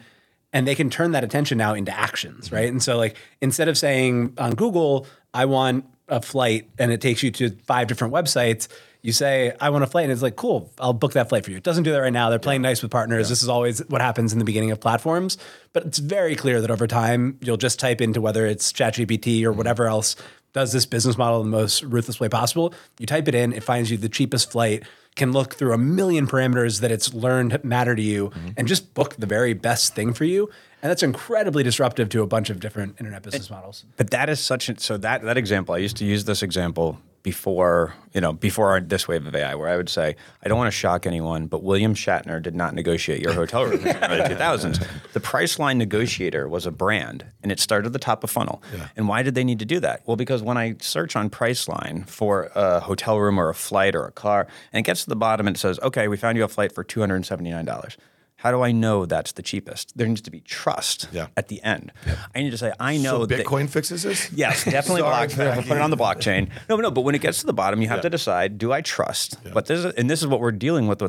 and they can turn that attention now into actions, right? And so like instead of saying on Google, I want a flight, and it takes you to 5 different websites, you say, I want a flight, and it's like, cool, I'll book that flight for you. It doesn't do that right now. They're playing nice with partners. Yeah. This is always what happens in the beginning of platforms. But it's very clear that over time, you'll just type into whether it's ChatGPT or whatever else does this business model in the most ruthless way possible. You type it in, it finds you the cheapest flight, can look through a million parameters that it's learned matter to you, and just book the very best thing for you. And that's incredibly disruptive to a bunch of different internet business models. But that is such – so that example, I used to use this example – before this wave of AI, where I would say, I don't want to shock anyone, but William Shatner did not negotiate your hotel room in the early 2000s. The Priceline negotiator was a brand, and it started at the top of funnel. Yeah. And why did they need to do that? Well, because when I search on Priceline for a hotel room or a flight or a car, and it gets to the bottom and it says, okay, we found you a flight for $279. How do I know that's the cheapest? There needs to be trust at the end. Yeah. I need to say, I know that— So Bitcoin fixes this? Yes, definitely. Put it on the blockchain. No, but when it gets to the bottom, you have to decide, do I trust? Yeah. But this is what we're dealing with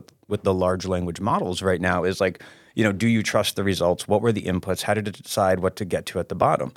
the large language models right now is like, do you trust the results? What were the inputs? How did it decide what to get to at the bottom?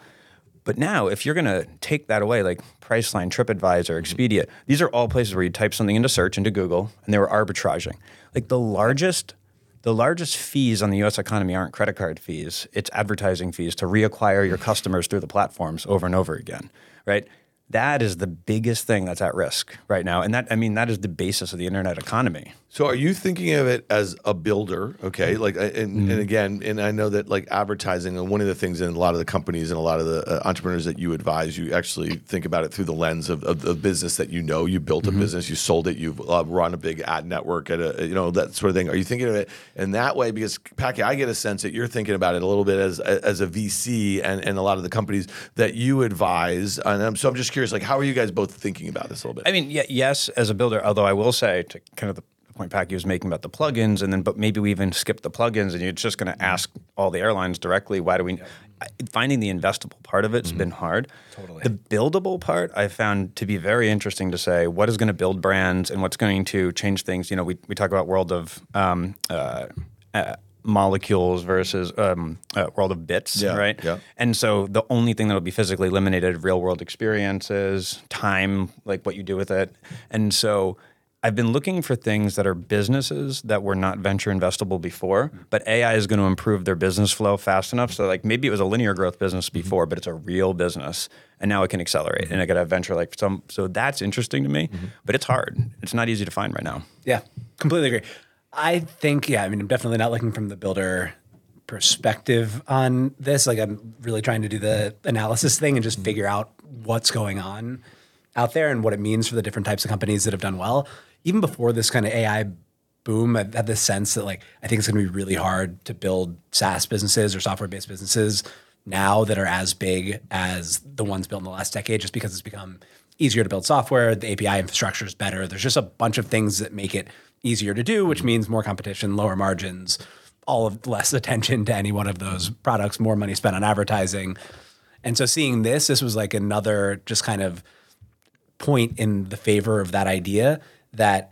But now, if you're going to take that away, like Priceline, TripAdvisor, Expedia, these are all places where you type something into search, into Google, and they were arbitraging. Like the largest fees on the U.S. economy aren't credit card fees. It's advertising fees to reacquire your customers through the platforms over and over again, right? That is the biggest thing that's at risk right now. And that is the basis of the internet economy. So are you thinking of it as a builder, okay? And I know that like advertising, and one of the things in a lot of the companies and a lot of the entrepreneurs that you advise, you actually think about it through the lens of the business that you built a business, you sold it, you've run a big ad network at that sort of thing. Are you thinking of it in that way? Because Packy, I get a sense that you're thinking about it a little bit as a VC and a lot of the companies that you advise. And so I'm just curious, like how are you guys both thinking about this a little bit? I mean, yes, as a builder, although I will say to kind of the point Packy was making about the plugins, but maybe we even skip the plugins, and you're just going to ask all the airlines directly, why do we? Finding the investable part of it's been hard. Totally. The buildable part I found to be very interesting to say what is going to build brands and what's going to change things. We talk about world of molecules versus world of bits, right? Yeah. And so the only thing that will be physically limited, real world experiences, time, like what you do with it, and so. I've been looking for things that are businesses that were not venture investable before, but AI is going to improve their business flow fast enough. So like maybe it was a linear growth business before, but it's a real business and now it can accelerate and it could have venture like some. So that's interesting to me, but it's hard. It's not easy to find right now. Yeah, completely agree. I think, I'm definitely not looking from the builder perspective on this. Like I'm really trying to do the analysis thing and just figure out what's going on out there and what it means for the different types of companies that have done well. Even before this kind of AI boom, I had this sense that I think it's going to be really hard to build SaaS businesses or software-based businesses now that are as big as the ones built in the last decade, just because it's become easier to build software. The API infrastructure is better. There's just a bunch of things that make it easier to do, which means more competition, lower margins, less attention to any one of those products, more money spent on advertising. And so seeing this was like another just kind of point in the favor of that idea that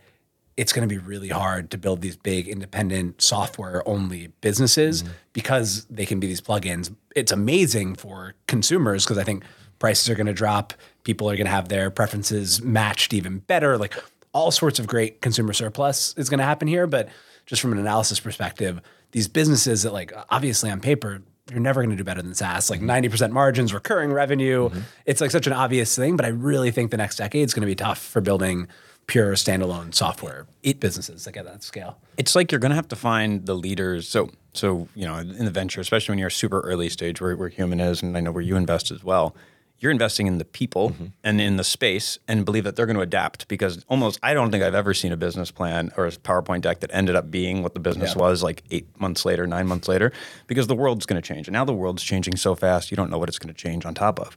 it's going to be really hard to build these big independent software-only businesses because they can be these plugins. It's amazing for consumers because I think prices are going to drop. People are going to have their preferences matched even better. Like all sorts of great consumer surplus is going to happen here. But just from an analysis perspective, these businesses that obviously on paper, you're never going to do better than SaaS, 90% margins, recurring revenue. It's such an obvious thing. But I really think the next decade is going to be tough for building pure standalone software businesses that get that scale. It's like you're going to have to find the leaders. So in the venture, especially when you're super early stage where Human is, and I know where you invest as well, you're investing in the people and in the space and believe that they're going to adapt because I don't think I've ever seen a business plan or a PowerPoint deck that ended up being what the business was 8 months later, 9 months later, because the world's going to change. And now the world's changing so fast, you don't know what it's going to change on top of.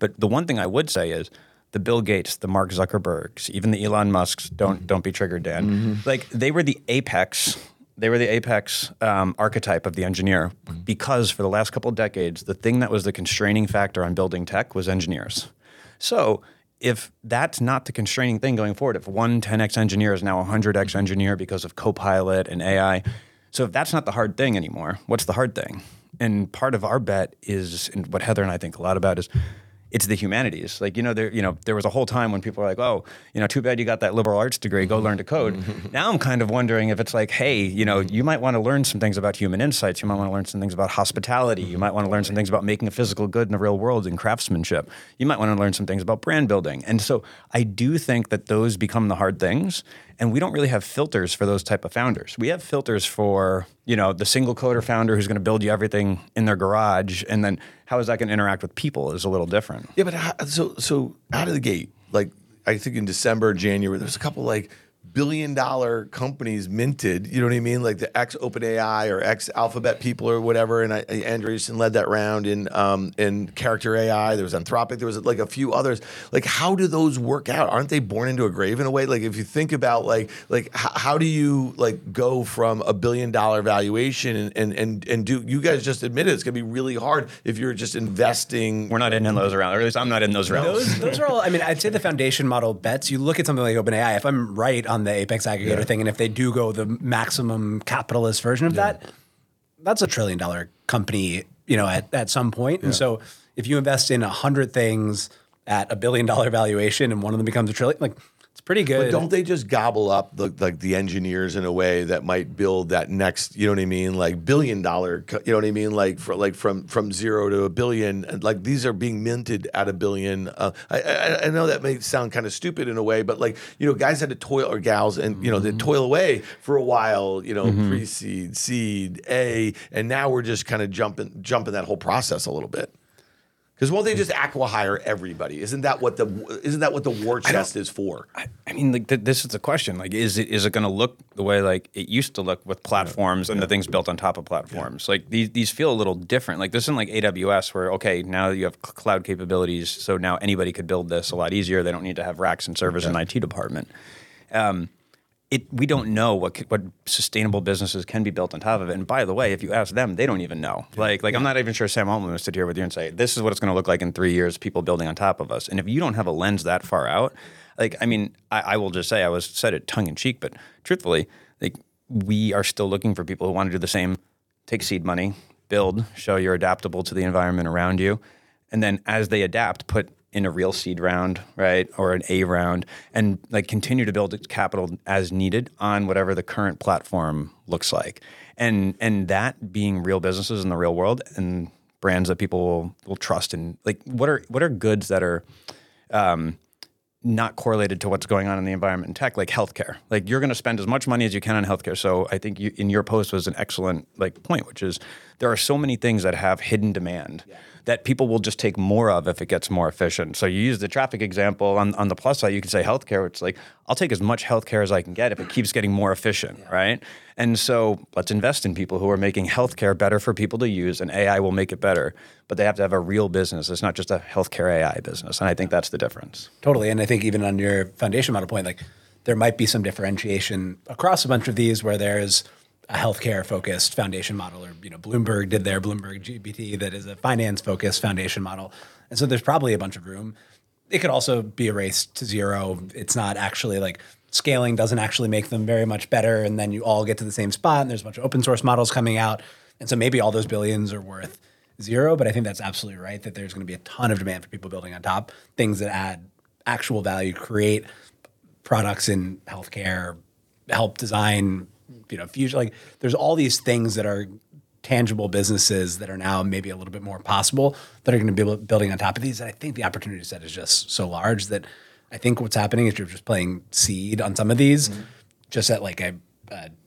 But the one thing I would say is, the Bill Gates, the Mark Zuckerbergs, even the Elon Musks, don't be triggered, Dan. They were the apex. They were the apex archetype of the engineer because for the last couple of decades, the thing that was the constraining factor on building tech was engineers. So if that's not the constraining thing going forward, if one 10x engineer is now a 100x engineer because of Copilot and AI, so if that's not the hard thing anymore, what's the hard thing? And part of our bet is, and what Heather and I think a lot about is, it's the humanities. There was a whole time when people were too bad you got that liberal arts degree, go learn to code. Now I'm kind of wondering if it's you might want to learn some things about human insights. You might want to learn some things about hospitality. You might want to learn some things about making a physical good in the real world and craftsmanship. You might want to learn some things about brand building. And so I do think that those become the hard things. And we don't really have filters for those type of founders. We have filters for, the single coder founder who's going to build you everything in their garage. And then how is that going to interact with people is a little different. Yeah, but so out of the gate, I think in December, January, there's a couple like billion-dollar companies minted. You know what I mean? Like the ex-OpenAI or ex-Alphabet people or whatever. And Andreessen led that round in Character AI. There was Anthropic. There was like a few others. Like, how do those work out? Aren't they born into a grave in a way? Like, if you think about like how do you like go from a billion-dollar valuation and do you guys just admit it? It's gonna be really hard if you're just investing. We're not in those rounds. Or at least I'm not in those rounds. Those are all. I mean, I'd say the foundation model bets. You look at something like OpenAI. If I'm right on the Apex aggregator thing, and if they do go the maximum capitalist version of that, that's $1 trillion company, you know, at some point. And so if you invest in 100 things at $1 billion valuation and one of them becomes $1 trillion, like it's pretty good. But don't they just gobble up the engineers in a way that might build that next, you know what I mean, like $1 billion, you know what I mean, like for, like from zero to $1 billion, like these are being minted at $1 billion. I know that may sound kind of stupid in a way, but like, you know, guys had to toil, or gals, and you know, they toil away for a while, you know, pre-seed, seed, A, and now we're just kind of jumping that whole process a little bit. Because won't they just acqui-hire everybody? Isn't that what the war chest is for? I mean, like this is the question: like, is it going to look the way like it used to look with platforms and the things built on top of platforms? Yeah. Like these feel a little different. Like this isn't like AWS, where okay, now you have cloud capabilities, so now anybody could build this a lot easier. They don't need to have racks and servers and an IT department. We don't know what sustainable businesses can be built on top of it. And by the way, if you ask them, they don't even know. Like I'm not even sure Sam Altman would sit here with you and say, this is what it's going to look like in 3 years, people building on top of us. And if you don't have a lens that far out, like, I mean, I will just say, said it tongue in cheek, but truthfully, like we are still looking for people who want to do the same, take seed money, build, show you're adaptable to the environment around you. And then as they adapt, put in a real seed round, right, or an A round, and like continue to build capital as needed on whatever the current platform looks like. And that being real businesses in the real world and brands that people will trust. And like what are goods that are not correlated to what's going on in the environment in tech, like healthcare. Like you're going to spend as much money as you can on healthcare. So I think in your post was an excellent like point, which is there are so many things that have hidden demand that people will just take more of if it gets more efficient. So you use the traffic example. On the plus side, you can say healthcare. It's like, I'll take as much healthcare as I can get if it keeps getting more efficient, right? And so let's invest in people who are making healthcare better for people to use, and AI will make it better. But they have to have a real business. It's not just a healthcare AI business. And I think that's the difference. Totally. And I think even on your foundation model point, like there might be some differentiation across a bunch of these where there is a healthcare-focused foundation model, or you know, Bloomberg did their Bloomberg GPT that is a finance-focused foundation model. And so there's probably a bunch of room. It could also be a race to zero. It's not actually like scaling doesn't actually make them very much better, and then you all get to the same spot, and there's a bunch of open source models coming out. And so maybe all those billions are worth zero, but I think that's absolutely right that there's going to be a ton of demand for people building on top, things that add actual value, create products in healthcare, help design, you know, fusion. Like there's all these things that are tangible businesses that are now maybe a little bit more possible that are going to be building on top of these. And I think the opportunity set is just so large that I think what's happening is you're just playing seed on some of these just at like a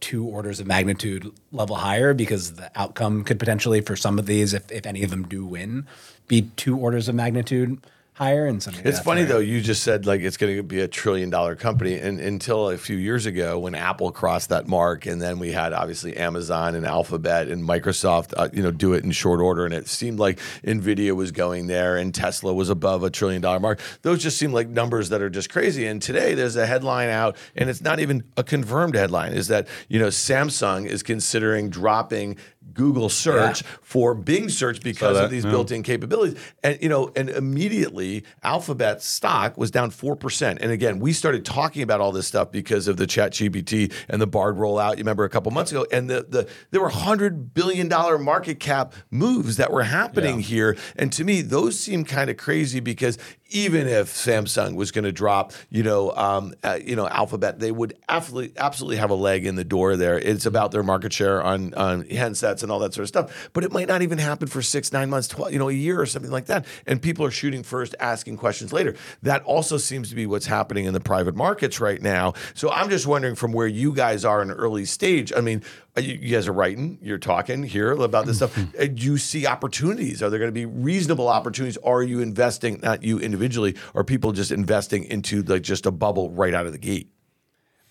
2 orders of magnitude level higher, because the outcome could potentially for some of these, if any of them do win, be 2 orders of magnitude higher. And something it's funny though, you just said like it's going to be $1 trillion company, and until a few years ago when Apple crossed that mark, and then we had obviously Amazon and Alphabet and Microsoft you know, do it in short order, and it seemed like NVIDIA was going there and Tesla was above $1 trillion mark. Those just seem like numbers that are just crazy. And today there's a headline out, and it's not even a confirmed headline, is that, you know, Samsung is considering dropping Google Search for Bing search because of these built-in capabilities. And, you know, and immediately Alphabet stock was down 4%. And again, we started talking about all this stuff because of the ChatGPT and the Bard rollout, you remember, a couple months ago. And there were $100 billion market cap moves that were happening here. And to me, those seem kind of crazy, because even if Samsung was going to drop, you know, Alphabet, they would absolutely have a leg in the door there. It's about their market share on handsets and all that sort of stuff. But it might not even happen for 6, 9 months, 12, you know, a year or something like that. And people are shooting first, asking questions later. That also seems to be what's happening in the private markets right now. So I'm just wondering, from where you guys are in early stage, I mean, you guys are writing, you're talking here about this stuff. Do you see opportunities? Are there going to be reasonable opportunities? Are you investing, not you individually, individually, or people just investing into like just a bubble right out of the gate?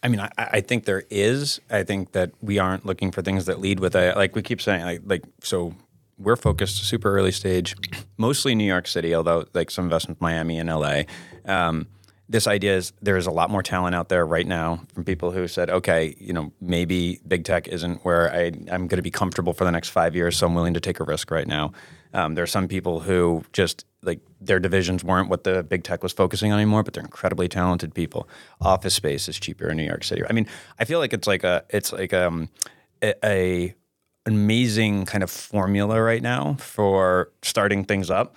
I mean, I think there is. I think that we aren't looking for things that lead with a, like we keep saying, like so we're focused super early stage, mostly New York City, although like some investments Miami and LA. This idea is there is a lot more talent out there right now from people who said, okay, you know, maybe big tech isn't where I'm going to be comfortable for the next 5 years, so I'm willing to take a risk right now. There are some people who just like their divisions weren't what the big tech was focusing on anymore, but they're incredibly talented people. Office space is cheaper in New York City. I mean, I feel like it's like an amazing kind of formula right now for starting things up.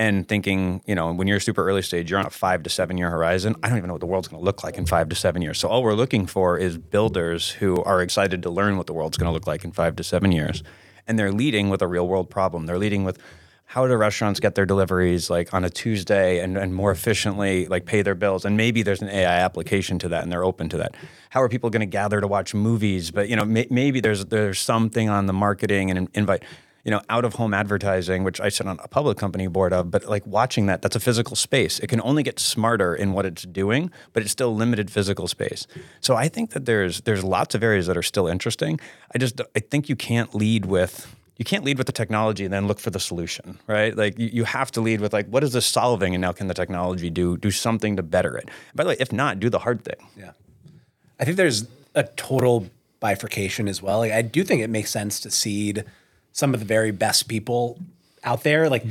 And thinking, you know, when you're super early stage, you're on a 5 to 7 year horizon. I don't even know what the world's going to look like in 5 to 7 years. So all we're looking for is builders who are excited to learn what the world's going to look like in 5 to 7 years. And they're leading with a real world problem. They're leading with how do restaurants get their deliveries like on a Tuesday and more efficiently like pay their bills. And maybe there's an AI application to that and they're open to that. How are people going to gather to watch movies? But, you know, maybe there's something on the marketing and invite. You know, out-of-home advertising, which I sit on a public company board of, but like watching that, that's a physical space. It can only get smarter in what it's doing, but it's still limited physical space. So I think that there's lots of areas that are still interesting. I think you can't lead with the technology and then look for the solution, right? Like you have to lead with like, what is this solving? And now can the technology do something to better it? By the way, if not, do the hard thing. Yeah. I think there's a total bifurcation as well. Like, I do think it makes sense to seed some of the very best people out there, like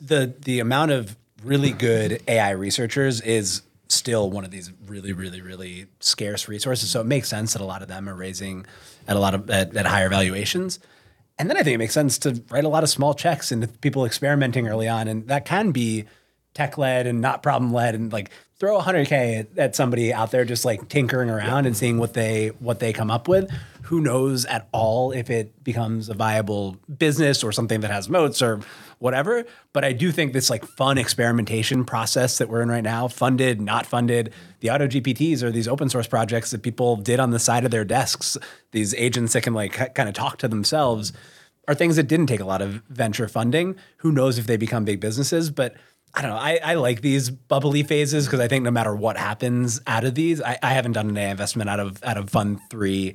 the amount of really good AI researchers is still one of these really, really, really scarce resources. So it makes sense that a lot of them are raising at higher valuations. And then I think it makes sense to write a lot of small checks into people experimenting early on, and that can be tech led and not problem led. And like throw $100K at somebody out there just like tinkering around and seeing what they come up with. Who knows at all if it becomes a viable business or something that has moats or whatever. But I do think this like fun experimentation process that we're in right now, funded, not funded, the auto GPTs are these open source projects that people did on the side of their desks. These agents that can like kind of talk to themselves are things that didn't take a lot of venture funding. Who knows if they become big businesses, but I don't know. I like these bubbly phases because I think no matter what happens out of these, I haven't done an AI investment out of fund 3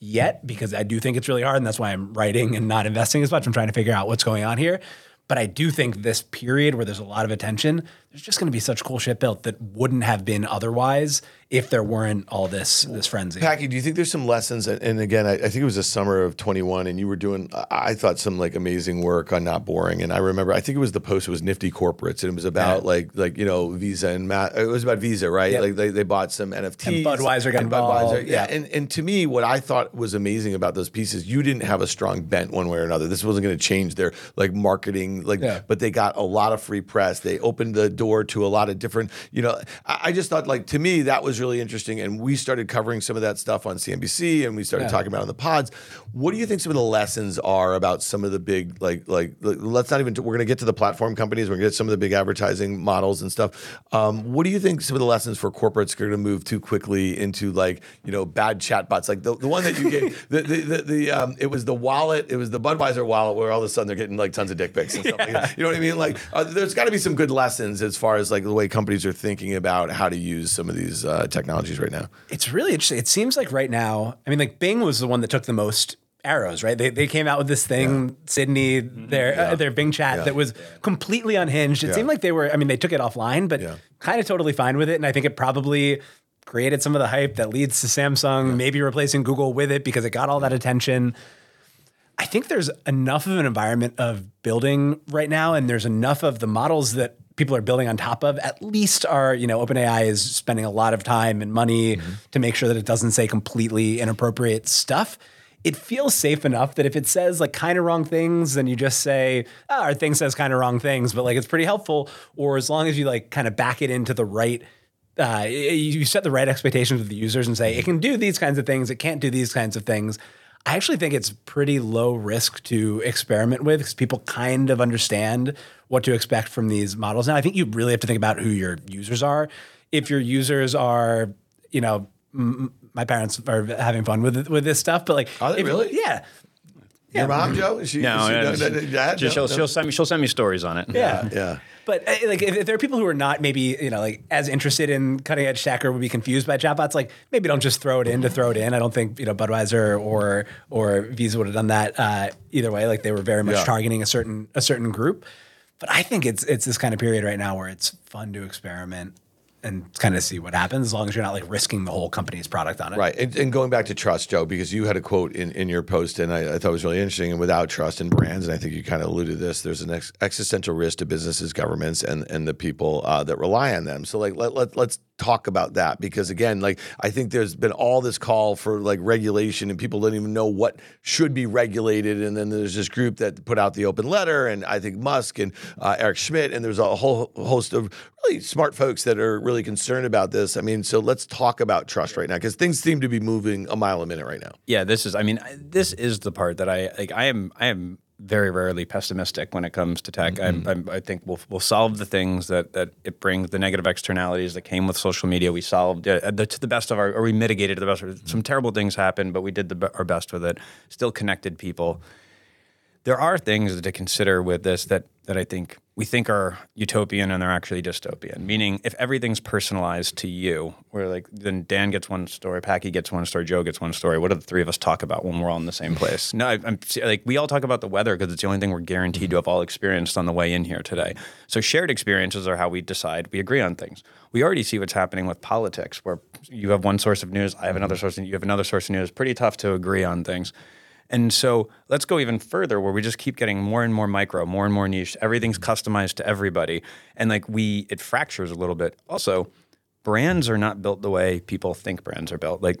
yet, because I do think it's really hard, and that's why I'm writing and not investing as much. I'm trying to figure out what's going on here. But I do think this period where there's a lot of attention, there's just going to be such cool shit built that wouldn't have been otherwise if there weren't all this frenzy. Packy, do you think there's some lessons? And again, I think it was the summer of 21, and you were doing, I thought, some like amazing work on Not Boring. And I remember, I think it was the post, it was Nifty Corporates, and it was about like you know, Visa and it was about Visa, right? Yep. Like they bought some NFTs. And Budweiser got involved. And to me, what I thought was amazing about those pieces, you didn't have a strong bent one way or another. This wasn't going to change their like marketing. But they got a lot of free press. They opened the door to a lot of different, you know, I just thought like, to me, that was really interesting. And we started covering some of that stuff on CNBC, and we started talking about it on the pods. What do you think some of the lessons are about some of the big, like let's not even, we're going to get to the platform companies. We're going to get some of the big advertising models and stuff. What do you think some of the lessons for corporates are going to move too quickly into like, you know, bad chatbots? Like the one that you gave, it was the wallet. It was the Budweiser wallet where all of a sudden they're getting like tons of dick pics. You know what I mean? Like, there's got to be some good lessons as far as like the way companies are thinking about how to use some of these technologies right now. It's really interesting. It seems like right now, I mean, like Bing was the one that took the most arrows, right? They came out with this thing, Sydney, their Bing chat that was completely unhinged. It seemed like they were, I mean, they took it offline, but kind of totally fine with it. And I think it probably created some of the hype that leads to Samsung maybe replacing Google with it because it got all that attention. I think there's enough of an environment of building right now, and there's enough of the models that people are building on top of, at least are, you know, OpenAI is spending a lot of time and money to make sure that it doesn't say completely inappropriate stuff. It feels safe enough that if it says like kind of wrong things, then you just say, our thing says kind of wrong things, but like it's pretty helpful. Or as long as you like kind of back it into the right, you set the right expectations with the users and say, it can do these kinds of things, it can't do these kinds of things. I actually think it's pretty low risk to experiment with because people kind of understand what to expect from these models. Now, I think you really have to think about who your users are. If your users are, you know, my parents are having fun with this stuff, but like, are they really? Yeah. Your mom, Joe? She'll send me stories on it. Yeah. But like, if there are people who are not maybe, you know, like as interested in cutting edge tech or would be confused by chatbots, like maybe don't just throw it in to throw it in. I don't think, you know, Budweiser or Visa would have done that either way. Like they were very much targeting a certain group. But I think it's this kind of period right now where it's fun to experiment and kind of see what happens, as long as you're not like risking the whole company's product on it. Right, and going back to trust, Joe, because you had a quote in your post, and I thought it was really interesting, and without trust in brands, and I think you kind of alluded to this, there's an existential risk to businesses, governments, and the people that rely on them. So like, let's talk about that, because again, like I think there's been all this call for like regulation, and people don't even know what should be regulated, and then there's this group that put out the open letter, and I think Musk and Eric Schmidt, and there's a whole host of really smart folks that are really concerned about this. I mean, so let's talk about trust right now, because things seem to be moving a mile a minute right now. Yeah, this is the part that I am very rarely pessimistic when it comes to tech. Mm-hmm. I think we'll solve the things that it brings, the negative externalities that came with social media. We solved to the best of our, or we mitigated to the best. Mm-hmm. Some terrible things happened, but we did our best with it. Still connected people. There are things to consider with this that I think we think are utopian and they're actually dystopian. Meaning, if everything's personalized to you, we're like, then Dan gets one story, Packy gets one story, Joe gets one story. What do the three of us talk about when we're all in the same place? No, I'm like, we all talk about the weather because it's the only thing we're guaranteed to have all experienced on the way in here today. So shared experiences are how we decide we agree on things. We already see what's happening with politics, where you have one source of news, I have another source, and you have another source of news. Pretty tough to agree on things. And so let's go even further, where we just keep getting more and more micro, more and more niche. Everything's customized to everybody. And like it fractures a little bit. Also, brands are not built the way people think brands are built. Like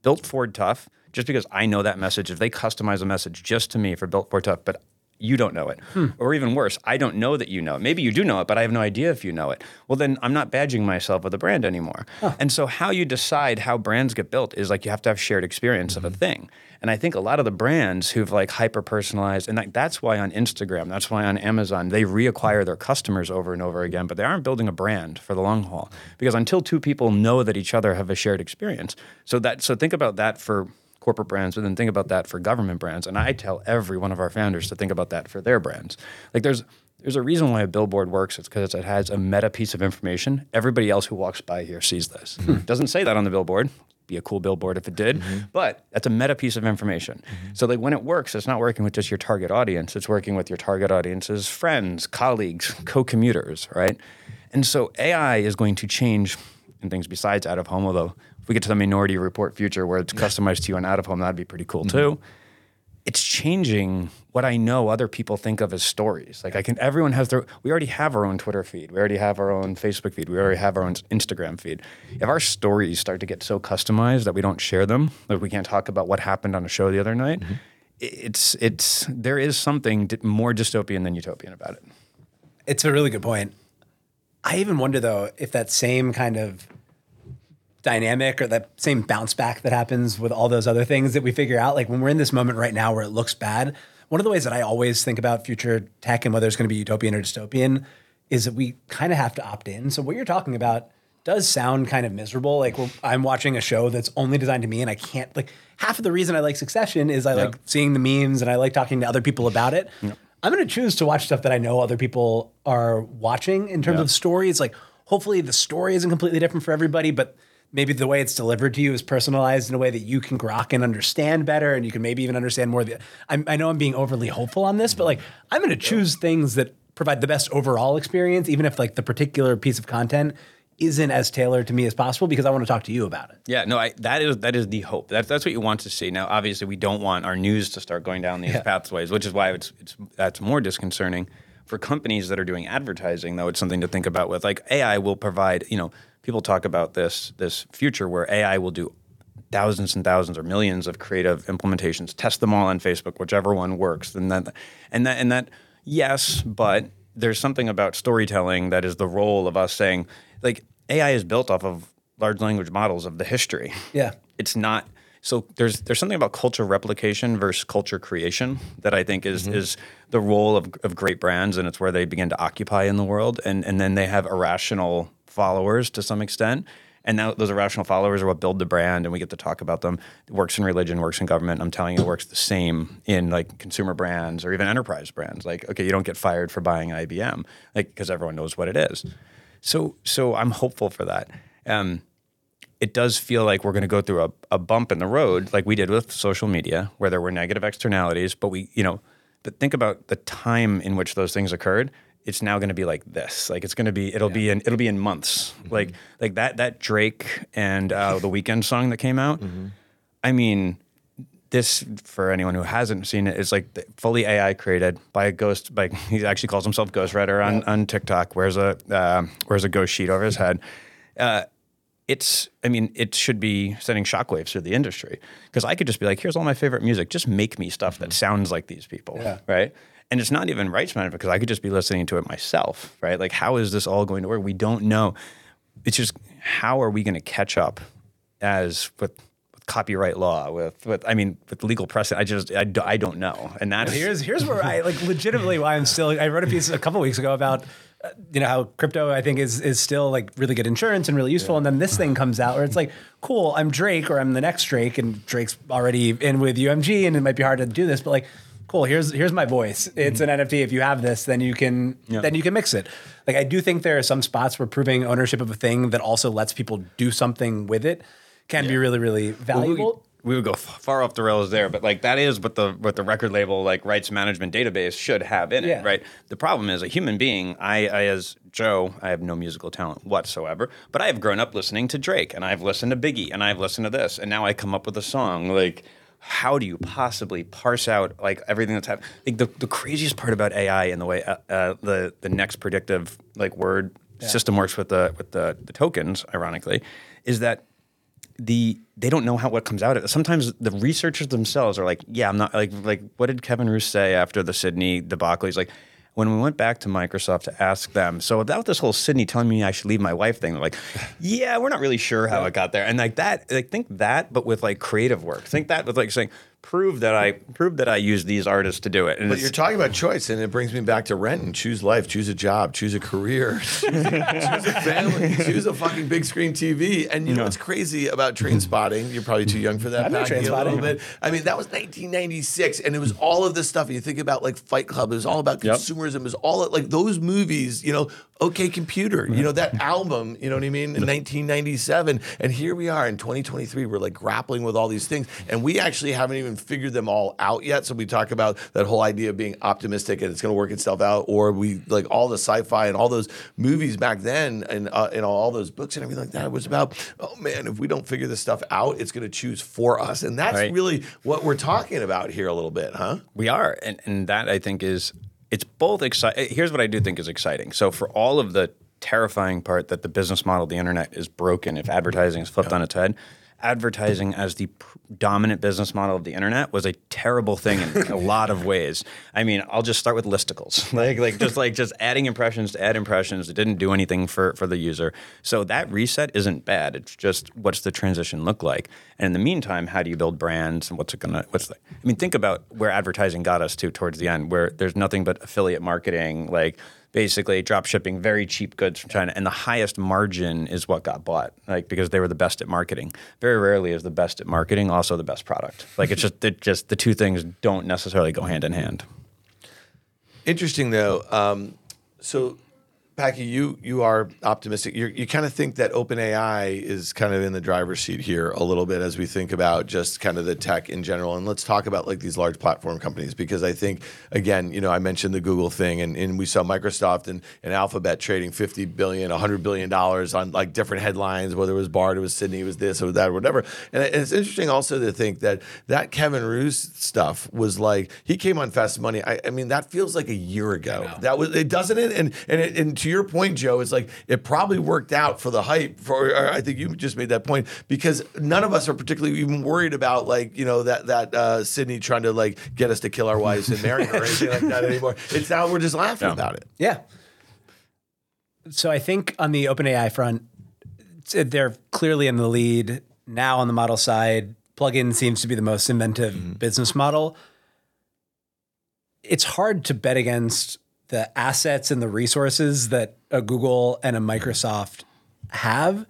built Ford tough, just because I know that message. If they customize a message just to me for built Ford tough, but you don't know it. Or even worse, I don't know that you know it. Maybe you do know it, but I have no idea if you know it. Well, then I'm not badging myself with a brand anymore. Huh. And so how you decide how brands get built is like you have to have shared experience of a thing. And I think a lot of the brands who've like hyper-personalized, and like that's why on Instagram, that's why on Amazon, they reacquire their customers over and over again, but they aren't building a brand for the long haul. Because until two people know that each other have a shared experience. So think about that for corporate brands, but then think about that for government brands. And I tell every one of our founders to think about that for their brands. Like there's a reason why a billboard works. It's because it has a meta piece of information. Everybody else who walks by here sees this. Doesn't say that on the billboard. Be a cool billboard if it did, but that's a meta piece of information. So like when it works, it's not working with just your target audience. It's working with your target audience's friends, colleagues, co-commuters, right? And so AI is going to change and things besides out-of-home, although if we get to the Minority Report future where it's customized to you and out-of-home, that'd be pretty cool too. It's changing what I know other people think of as stories. Like everyone has their, we already have our own Twitter feed. We already have our own Facebook feed. We already have our own Instagram feed. If our stories start to get so customized that we don't share them, like we can't talk about what happened on a show the other night, there is something more dystopian than utopian about it. It's a really good point. I even wonder, though, if that same kind of dynamic or that same bounce back that happens with all those other things that we figure out, like when we're in this moment right now where it looks bad, one of the ways that I always think about future tech and whether it's going to be utopian or dystopian is that we kind of have to opt in. So what you're talking about does sound kind of miserable. Like I'm watching a show that's only designed to me and I can't, like half of the reason I like Succession is I like seeing the memes and I like talking to other people about it. Yep. I'm going to choose to watch stuff that I know other people are watching in terms of stories. Like hopefully the story isn't completely different for everybody, but maybe the way it's delivered to you is personalized in a way that you can grok and understand better, and you can maybe even understand more of the I know I'm being overly hopeful on this, but like I'm going to choose things that provide the best overall experience, even if like the particular piece of content isn't as tailored to me as possible, because I want to talk to you about it. Yeah, no, that is the hope. That's what you want to see. Now, obviously, we don't want our news to start going down these pathways, which is why that's more disconcerting. For companies that are doing advertising, though, it's something to think about with like AI will provide, you know, people talk about this future where AI will do thousands and thousands or millions of creative implementations, test them all on Facebook, whichever one works. And that yes, but there's something about storytelling that is the role of us saying, like AI is built off of large language models of the history. Yeah. It's not – so there's something about culture replication versus culture creation that I think is the role of great brands, and it's where they begin to occupy in the world. And then they have irrational followers to some extent. And now those irrational followers are what build the brand, and we get to talk about them. It works in religion, works in government. I'm telling you, it works the same in like consumer brands or even enterprise brands. Like, okay, you don't get fired for buying IBM, like, because everyone knows what it is. So I'm hopeful for that. It does feel like we're going to go through a bump in the road, like we did with social media, where there were negative externalities. But but think about the time in which those things occurred. It's now going to be like this. Like it's going to be, it'll be in months. Mm-hmm. Like that Drake and the Weeknd song that came out. Mm-hmm. I mean, this, for anyone who hasn't seen it, is like fully AI created by a ghost. Like he actually calls himself Ghostwriter on TikTok. Wears a ghost sheet over his head. It should be sending shockwaves through the industry, because I could just be like, here's all my favorite music. Just make me stuff that sounds like these people, right? And it's not even rights management, because I could just be listening to it myself, right? Like, how is this all going to work? We don't know. It's just, how are we going to catch up as with copyright law, with legal precedent? I don't know. And that's here's where I legitimately why I'm still. I wrote a piece a couple weeks ago about. How crypto, I think, is still like really good insurance and really useful. Yeah. And then this thing comes out where it's like, cool, I'm Drake, or I'm the next Drake, and Drake's already in with UMG, and it might be hard to do this, but like, cool, here's my voice. It's an NFT. If you have this, then you can mix it. Like, I do think there are some spots where proving ownership of a thing that also lets people do something with it can be really, really valuable. Well, we would go far off the rails there, but like that is what the record label like rights management database should have in it, right? The problem is, a human being, I as Joe, I have no musical talent whatsoever, but I have grown up listening to Drake, and I've listened to Biggie, and I've listened to this, and now I come up with a song. Like, how do you possibly parse out like everything that's happening? Like the craziest part about AI and the way the next predictive like word system works with the tokens, ironically, is that. They don't know what comes out of it. Sometimes the researchers themselves are like, I'm not like what did Kevin Roose say after the Sydney debacle? He's like, when we went back to Microsoft to ask them, so about this whole Sydney telling me I should leave my wife thing, they're like, we're not really sure how it got there. And like that, like think that, but with like creative work. Think that with like saying, prove that I use these artists to do it. And but you're talking about choice, and it brings me back to Rent and choose life, choose a job, choose a career, choose a family, choose a fucking big screen TV. And you know what's crazy about Trainspotting? You're probably too young for that. I know Trainspotting a little bit. I mean, that was 1996, and it was all of this stuff. And you think about like Fight Club, it was all about consumerism, it was all like those movies, OK Computer, that album, you know what I mean, in 1997. And here we are in 2023, we're like grappling with all these things, and we actually haven't even figured them all out yet. So we talk about that whole idea of being optimistic and it's going to work itself out, or we like all the sci-fi and all those movies back then and all those books and everything like that was about, oh man, if we don't figure this stuff out, it's going to choose for us. And that's really what we're talking about here a little bit, huh? We are. And that I think is, it's both exciting. Here's what I do think is exciting. So for all of the terrifying part that the business model of the internet is broken if advertising is flipped on its head, advertising as the dominant business model of the internet was a terrible thing in a lot of ways. I mean, I'll just start with listicles, just adding impressions to add impressions. It didn't do anything for the user. So that reset isn't bad. It's just, what's the transition look like? And in the meantime, how do you build brands, and think about where advertising got us to towards the end, where there's nothing but affiliate marketing, like basically drop shipping very cheap goods from China, and the highest margin is what got bought, like, because they were the best at marketing. Very rarely is the best at marketing also the best product. Like, it's just the two things don't necessarily go hand in hand. Interesting though. So Packy, you are optimistic. You kind of think that OpenAI is kind of in the driver's seat here a little bit as we think about just kind of the tech in general. And let's talk about like these large platform companies, because I think, again, I mentioned the Google thing, and we saw Microsoft and Alphabet trading $50 billion, $100 billion on like different headlines, whether it was Bard, it was Sydney, it was this or that or whatever. And it's interesting also to think that Kevin Roose stuff was like, he came on Fast Money. I mean, that feels like a year ago. Wow. That was, it doesn't it? And to your point, Joe, it's like it probably worked out for the hype. I think you just made that point, because none of us are particularly even worried about like that Sydney trying to like get us to kill our wives and marry her or anything like that anymore. It's now we're just laughing about it. Yeah. So I think on the OpenAI front, they're clearly in the lead now on the model side. Plugin seems to be the most inventive business model. It's hard to bet against the assets and the resources that a Google and a Microsoft have.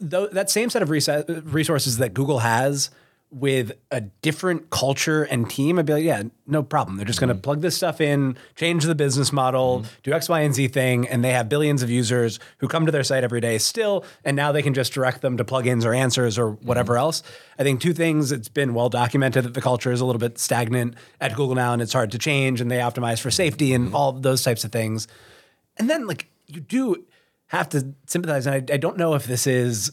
that same set of resources that Google has with a different culture and team, I'd be like, yeah, no problem. They're just going to plug this stuff in, change the business model, do X, Y, and Z thing. And they have billions of users who come to their site every day still. And now they can just direct them to plugins or answers or whatever else. I think two things, it's been well documented that the culture is a little bit stagnant at Google now and it's hard to change and they optimize for safety and all those types of things. And then like you do have to sympathize. And I don't know if this is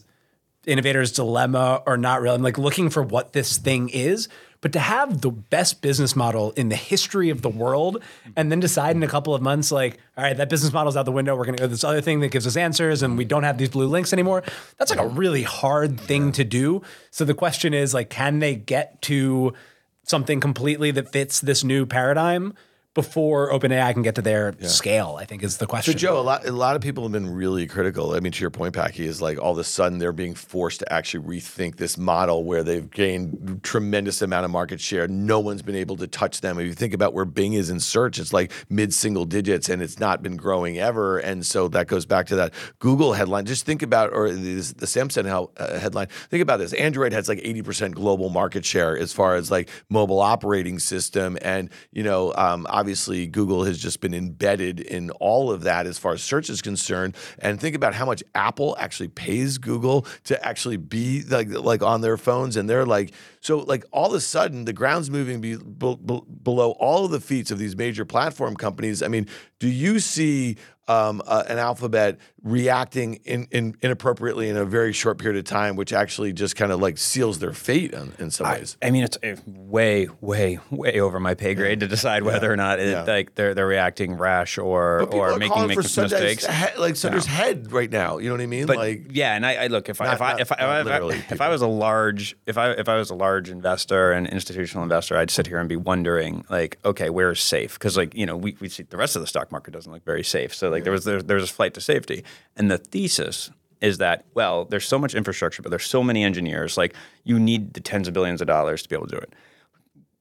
innovator's dilemma or not really. I'm like looking for what this thing is, but to have the best business model in the history of the world and then decide in a couple of months, like, all right, that business model's out the window. We're going to go to this other thing that gives us answers and we don't have these blue links anymore. That's like a really hard thing to do. So the question is like, can they get to something completely that fits this new paradigm before OpenAI can get to their scale, I think is the question. So Joe, a lot of people have been really critical. I mean, to your point, Packy, is like all of a sudden they're being forced to actually rethink this model where they've gained tremendous amount of market share. No one's been able to touch them. If you think about where Bing is in search, it's like mid-single digits and it's not been growing ever. And so that goes back to that Google headline. Just think about, or the Samsung headline. Think about this. Android has like 80% global market share as far as like mobile operating system. And, you know, obviously, Google has just been embedded in all of that as far as search is concerned. And think about how much Apple actually pays Google to actually be like on their phones. And they're like, so like all of a sudden, the ground's moving below all of the feet of these major platform companies. I mean, do you see an Alphabet reacting inappropriately in a very short period of time, which actually just kind of like seals their fate in some ways? I mean, it's way over my pay grade to decide whether or not like they're reacting rash or making some mistakes. Like Sunder's head right now, you know what I mean? But like and I look if I was a large investor and institutional investor, I'd sit here and be wondering like, okay, where is safe? Because like you know we see the rest of the stock market doesn't look very safe, so like. There was a flight to safety. And the thesis is that, well, there's so much infrastructure, but there's so many engineers. Like you need the tens of billions of dollars to be able to do it.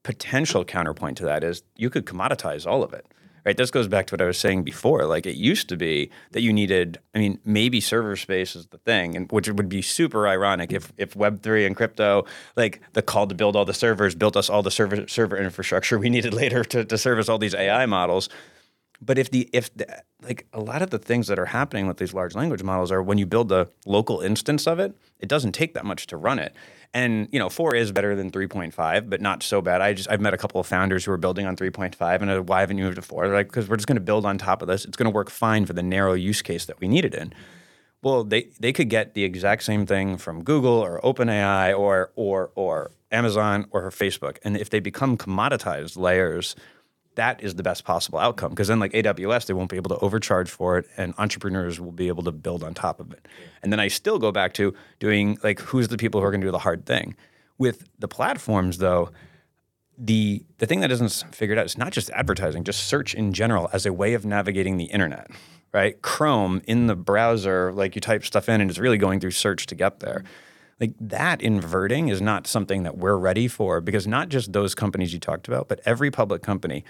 Potential counterpoint to that is you could commoditize all of it. Right? This goes back to what I was saying before. Like it used to be that you needed, I mean, maybe server space is the thing, and which would be super ironic if Web3 and crypto, like the call to build all the servers, built us all the server infrastructure we needed later to service all these AI models. But if the like a lot of the things that are happening with these large language models are when you build a local instance of it, it doesn't take that much to run it. And, you know, 4 is better than 3.5, but not so bad. I've met a couple of founders who are building on 3.5 and why haven't you moved to 4? They're like, because we're just going to build on top of this. It's going to work fine for the narrow use case that we need it in. Well, they could get the exact same thing from Google or OpenAI or Amazon or Facebook. And if they become commoditized layers, that is the best possible outcome, because then like AWS, they won't be able to overcharge for it and entrepreneurs will be able to build on top of it. And then I still go back to doing like who's the people who are going to do the hard thing. With the platforms, though, the thing that isn't figured out is not just advertising, just search in general as a way of navigating the internet, right? Chrome in the browser, like you type stuff in and it's really going through search to get there. Like that inverting is not something that we're ready for, because not just those companies you talked about, but every public company.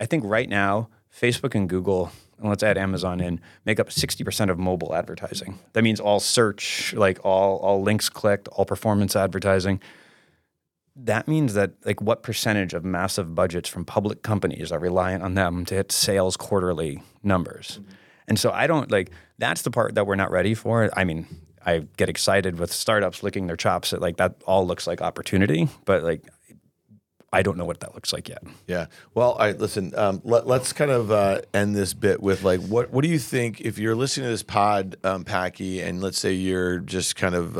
I think right now, Facebook and Google, and let's add Amazon in, make up 60% of mobile advertising. That means all search, like all links clicked, all performance advertising. That means that like what percentage of massive budgets from public companies are reliant on them to hit sales quarterly numbers? Mm-hmm. And so I don't like, that's the part that we're not ready for. I mean, I get excited with startups licking their chops at like that all looks like opportunity, but like I don't know what that looks like yet. Yeah. Well, all right, listen, let's kind of end this bit with like what do you think if you're listening to this pod, Packy, and let's say you're just kind of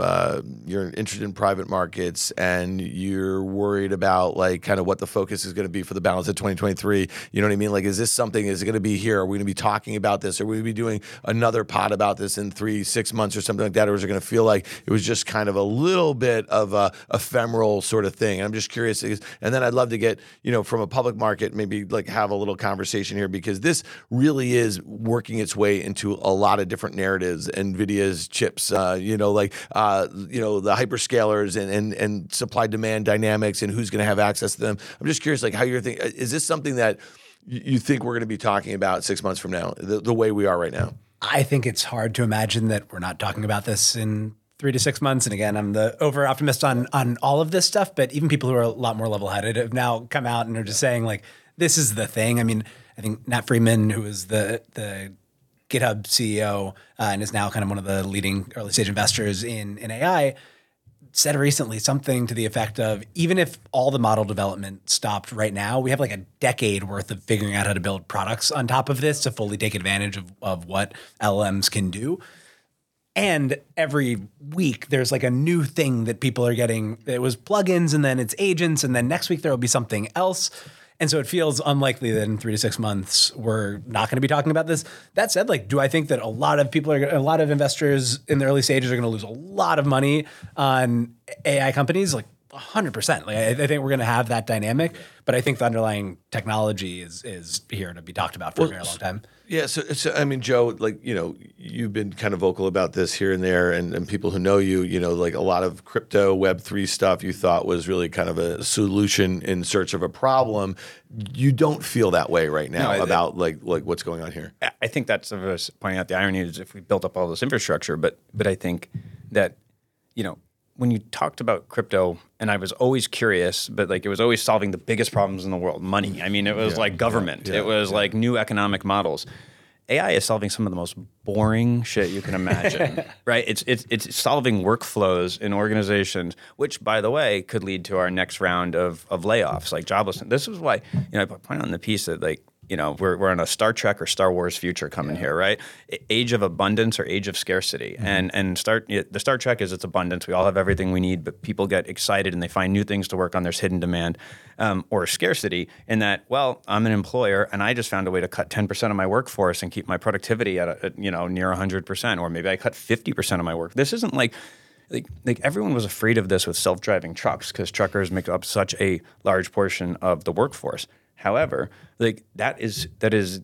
you're interested in private markets and you're worried about like kind of what the focus is going to be for the balance of 2023. You know what I mean? Like, is this something, is it going to be here? Are we going to be talking about this? Are we going to be doing another pod about this in 3-6 months or something like that? Or is it going to feel like it was just kind of a little bit of a ephemeral sort of thing? And I'm just curious. And then I'd love to get, you know, from a public market, maybe like have a little conversation here, because this really is working its way into a lot of different narratives. NVIDIA's chips, the hyperscalers and supply demand dynamics and who's going to have access to them. I'm just curious, like how you're thinking, is this something that you think we're going to be talking about 6 months from now, the way we are right now? I think it's hard to imagine that we're not talking about this in 3 to 6 months. And again, I'm the over optimist on all of this stuff, but even people who are a lot more level headed have now come out and are just saying like, this is the thing. I mean, I think Nat Freeman, who is the GitHub CEO and is now kind of one of the leading early stage investors in AI, said recently something to the effect of, even if all the model development stopped right now, we have like a decade worth of figuring out how to build products on top of this to fully take advantage of what LLMs can do. And every week there's like a new thing that people are getting. It was plugins and then it's agents. And then next week there will be something else. And so it feels unlikely that in 3 to 6 months, we're not going to be talking about this. That said, like, do I think that a lot of investors in the early stages are going to lose a lot of money on AI companies? Like 100%. Like, I think we're going to have that dynamic, but I think the underlying technology is here to be talked about for a very long time. Yeah. So, I mean, Joe, like, you know, you've been kind of vocal about this here and there, and people who know you, you know, like a lot of crypto Web3 stuff you thought was really kind of a solution in search of a problem. You don't feel that way right now about like what's going on here. I think that's what I was pointing out. The irony is if we built up all this infrastructure, but I think that, you know, when you talked about crypto, and I was always curious, but like it was always solving the biggest problems in the world, money. I mean, it was like government. It was like new economic models. AI is solving some of the most boring shit you can imagine, right? It's solving workflows in organizations, which, by the way, could lead to our next round of layoffs, like joblessness. This is why, you know, I point on the piece that like, you know, we're in a Star Trek or Star Wars future coming here, right? Age of abundance or age of scarcity. Mm-hmm. And the Star Trek is it's abundance. We all have everything we need, but people get excited and they find new things to work on. There's hidden demand or scarcity in that, well, I'm an employer and I just found a way to cut 10% of my workforce and keep my productivity at near 100%, or maybe I cut 50% of my work. This isn't like everyone was afraid of this with self-driving trucks because truckers make up such a large portion of the workforce. However, like that is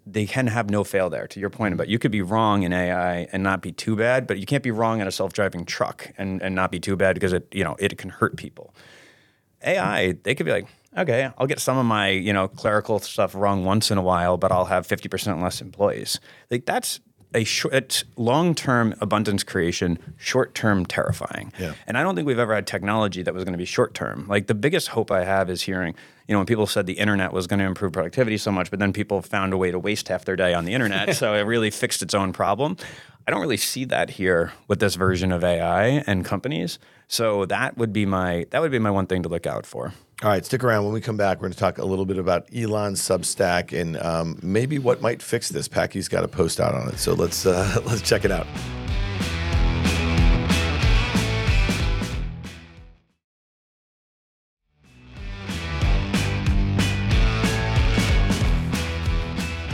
they can have no fail there. To your point about you could be wrong in AI and not be too bad, but you can't be wrong in a self-driving truck and not be too bad because it can hurt people. AI, they could be like, okay, I'll get some of my clerical stuff wrong once in a while, but I'll have 50% less employees. Like that's it's long-term abundance creation, short-term terrifying. Yeah. And I don't think we've ever had technology that was going to be short-term. Like the biggest hope I have is hearing, when people said the internet was going to improve productivity so much, but then people found a way to waste half their day on the internet. So it really fixed its own problem. I don't really see that here with this version of AI and companies. So that would be my one thing to look out for. All right, stick around. When we come back, we're going to talk a little bit about Elon Substack and maybe what might fix this. Packy's got a post out on it, so let's check it out.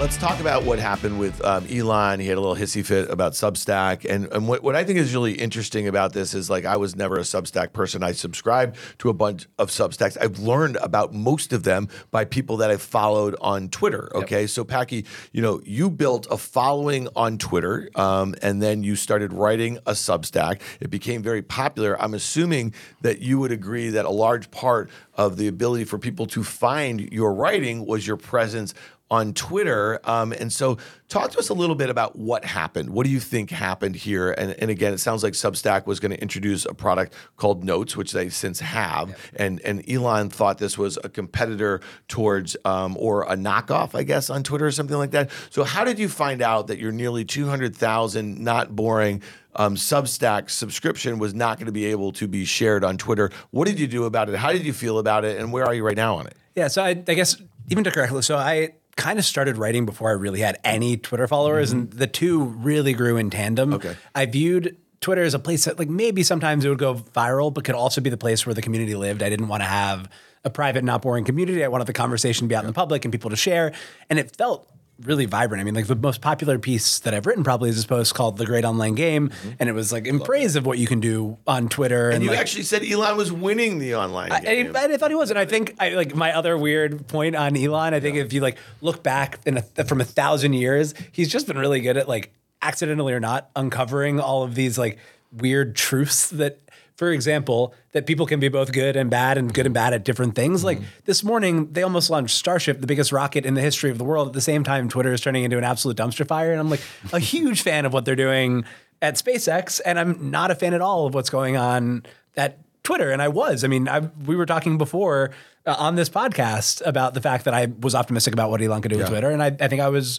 Let's talk about what happened with Elon. He had a little hissy fit about Substack. And what I think is really interesting about this is like I was never a Substack person. I subscribed to a bunch of Substacks. I've learned about most of them by people that I've followed on Twitter. Okay, yep. So Packy, you built a following on Twitter and then you started writing a Substack. It became very popular. I'm assuming that you would agree that a large part of the ability for people to find your writing was your presence on Twitter. And so talk to us a little bit about what happened. What do you think happened here? And again, it sounds like Substack was going to introduce a product called Notes, which they since have. Yep. And Elon thought this was a competitor towards or a knockoff, I guess, on Twitter or something like that. So how did you find out that your nearly 200,000 Not Boring Substack subscription was not going to be able to be shared on Twitter? What did you do about it? How did you feel about it? And where are you right now on it? Yeah, so I guess even to correctly, so I kind of started writing before I really had any Twitter followers, mm-hmm. and the two really grew in tandem. Okay. I viewed Twitter as a place that like maybe sometimes it would go viral, but could also be the place where the community lived. I didn't want to have a private, not boring community. I wanted the conversation to be out in the public and people to share. And it felt really vibrant. I mean, like the most popular piece that I've written probably is this post called The Great Online Game. Mm-hmm. And it was like in praise of what you can do on Twitter. And you like, actually said Elon was winning the online game. I thought he was. And I think my other weird point on Elon, I think if you like look back from 1,000 years, he's just been really good at like accidentally or not uncovering all of these like weird truths that for example, that people can be both good and bad at different things. Mm-hmm. Like this morning, they almost launched Starship, the biggest rocket in the history of the world. At the same time, Twitter is turning into an absolute dumpster fire. And I'm like a huge fan of what they're doing at SpaceX. And I'm not a fan at all of what's going on at Twitter. And I was. I mean, we were talking before on this podcast about the fact that I was optimistic about what Elon could do with Twitter. And I think I was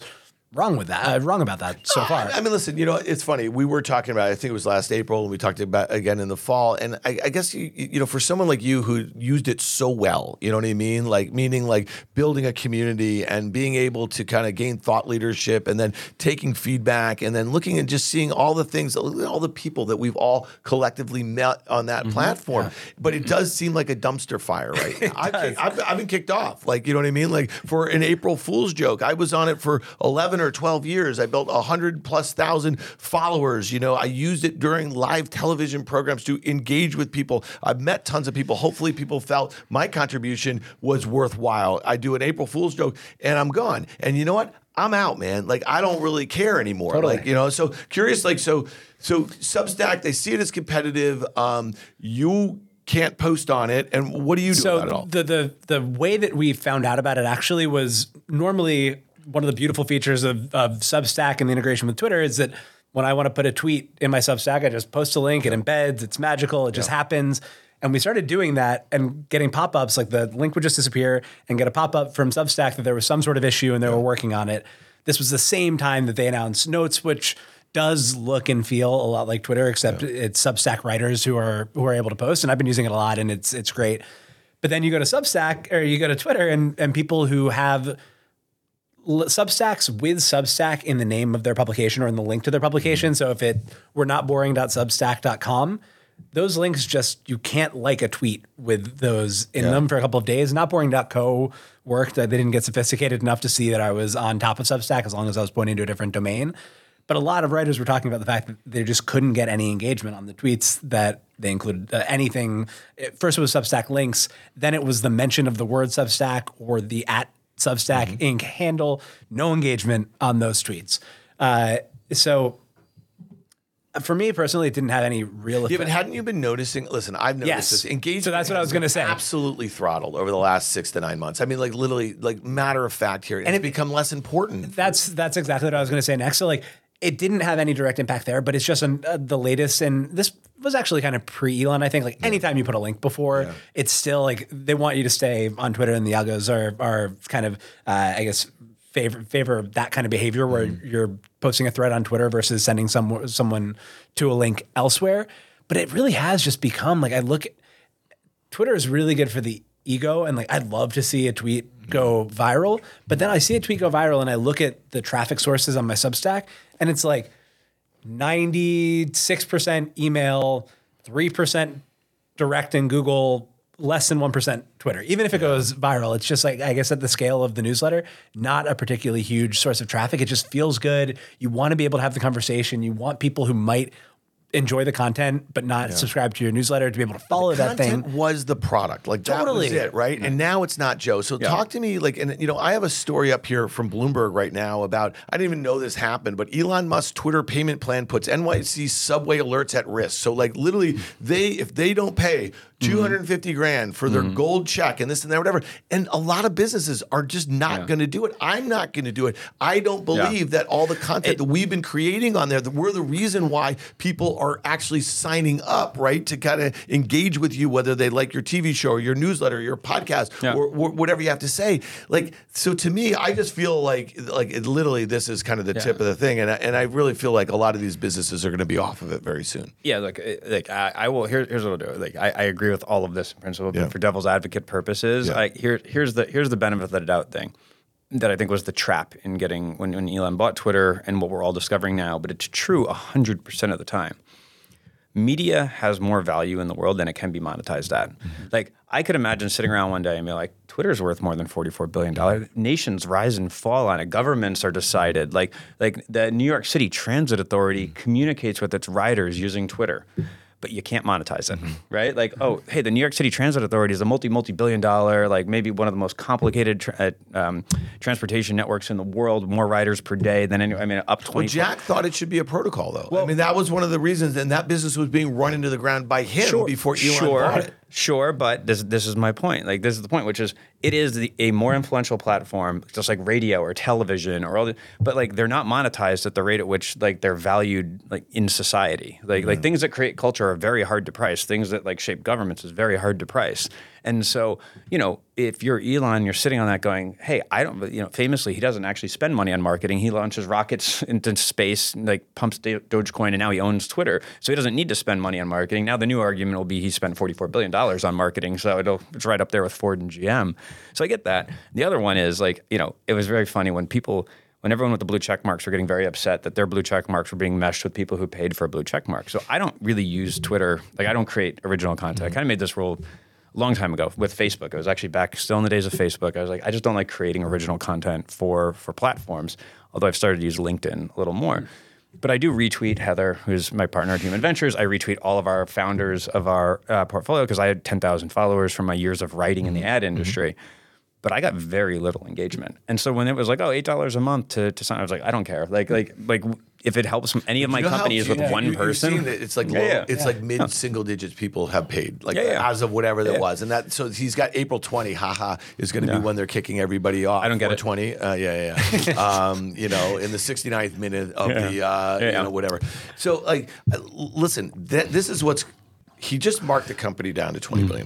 wrong about that so far. I mean, listen, you know, it's funny. We were talking about it, I think it was last April, and we talked about it again in the fall. And I guess, you know, for someone like you who used it so well, you know what I mean? Like, meaning like building a community and being able to kind of gain thought leadership and then taking feedback and then looking and just seeing all the things, all the people that we've all collectively met on that platform. Yeah. But it does seem like a dumpster fire right now. I've been kicked off. Like, you know what I mean? Like for an April Fool's joke, I was on it for 11 or 12 years. I built 100,000+ followers. You know, I used it during live television programs to engage with people. I've met tons of people. Hopefully people felt my contribution was worthwhile. I do an April Fool's joke and I'm gone. And you know what? I'm out, man. Like, I don't really care anymore. Totally. Like, you know, so curious, like, so Substack, they see it as competitive. You can't post on it. And what do you do about it all? The way that we found out about it actually was normally one of the beautiful features of Substack and the integration with Twitter is that when I want to put a tweet in my Substack, I just post a link, it embeds, it's magical, it just happens. And we started doing that and getting pop-ups, like the link would just disappear and get a pop-up from Substack that there was some sort of issue and they were working on it. This was the same time that they announced Notes, which does look and feel a lot like Twitter, except it's Substack writers who are able to post. And I've been using it a lot and it's great. But then you go to Substack or you go to Twitter and people who have Substacks with Substack in the name of their publication or in the link to their publication. So if it were notboring.substack.com, those links just, you can't like a tweet with those in them for a couple of days. Notboring.co worked. They didn't get sophisticated enough to see that I was on top of Substack as long as I was pointing to a different domain. But a lot of writers were talking about the fact that they just couldn't get any engagement on the tweets that they included anything. First it was Substack links. Then it was the mention of the word Substack or the at Substack Inc. handle, no engagement on those tweets. So for me personally, it didn't have any real effect. Yeah, but hadn't you been noticing? Listen, I've noticed this. Engagement. So that's what I was going to say. Absolutely throttled over the last 6 to 9 months. I mean, like literally, like matter of fact here, and it's become less important. That's exactly what I was going to say next. So like, it didn't have any direct impact there, but it's just the latest. And this was actually kind of pre-Elon, I think. Like anytime you put a link before, it's still like they want you to stay on Twitter, and the algos are kind of, I guess, favor that kind of behavior where you're posting a thread on Twitter versus sending someone to a link elsewhere. But it really has just become like Twitter is really good for the ego, and like I'd love to see a tweet go viral, but then I see a tweet go viral and I look at the traffic sources on my Substack and it's like 96% email, 3% direct in Google, less than 1% Twitter. Even if it goes viral, it's just like, I guess at the scale of the newsletter, not a particularly huge source of traffic. It just feels good. You want to be able to have the conversation. You want people who might enjoy the content, but not subscribe to your newsletter to be able to follow that thing. Content was the product. Like that was it, right? Yeah. And now it's not, Joe. So talk to me, like, and you know, I have a story up here from Bloomberg right now about, I didn't even know this happened, but Elon Musk's Twitter payment plan puts NYC subway alerts at risk. So like literally if they don't pay $250,000 for their gold check and this and that, whatever. And a lot of businesses are just not going to do it. I'm not going to do it. I don't believe that all the content that we've been creating on there, that we're the reason why people are actually signing up, right, to kind of engage with you, whether they like your TV show or your newsletter or your podcast or whatever you have to say. Like, so to me, I just feel like it literally this is kind of the tip of the thing. And I really feel like a lot of these businesses are going to be off of it very soon. Yeah, like I will, here's what I'll do. Like, I agree with all of this in principle, but for devil's advocate purposes, here's the benefit of the doubt thing that I think was the trap in getting when Elon bought Twitter and what we're all discovering now, but it's true 100% of the time. Media has more value in the world than it can be monetized at. Like I could imagine sitting around one day and be like, Twitter's worth more than $44 billion. Nations rise and fall on it. Governments are decided. Like the New York City Transit Authority communicates with its riders using Twitter. but you can't monetize it, right? Like, oh, hey, the New York City Transit Authority is a multi-billion dollar, like maybe one of the most complicated transportation networks in the world, more riders per day than any, I mean, up 20. Well, Jack thought it should be a protocol, though. Well, I mean, that was one of the reasons, and that business was being run into the ground by him before Elon bought it. Sure, but this is my point. Like, this is the point, which is it is a more influential platform, just like radio or television or all the. But like, they're not monetized at the rate at which like they're valued like in society. Like like things that create culture are very hard to price. Things that like shape governments is very hard to price. And so, you know, if you're Elon, you're sitting on that going, hey, I don't. You know, famously, he doesn't actually spend money on marketing. He launches rockets into space, and, like pumps Dogecoin, and now he owns Twitter, so he doesn't need to spend money on marketing. Now the new argument will be he spent $44 billion. On marketing, so it's right up there with Ford and GM. So I get that. The other one is like, you know, it was very funny when everyone with the blue check marks were getting very upset that their blue check marks were being meshed with people who paid for a blue check mark. So I don't really use Twitter. Like, I don't create original content. I kind of made this rule a long time ago with Facebook. It was actually back still in the days of Facebook. I was like, I just don't like creating original content for platforms, although I've started to use LinkedIn a little more. But I do retweet Heather, who's my partner at Human Ventures. I retweet all of our founders of our portfolio because I had 10,000 followers from my years of writing in the ad industry. But I got very little engagement. And so when it was like, oh, $8 a month to sign, I was like, I don't care. Like if it helps any of my companies with one person. It's like like mid-single digits people have paid, like as of whatever that was. And that, so he's got April 20, is going to be when they're kicking everybody off. I don't get it. 20, you know, in the 69th minute of the, you know, whatever. So like, listen, this is what's, he just marked the company down to $20 billion,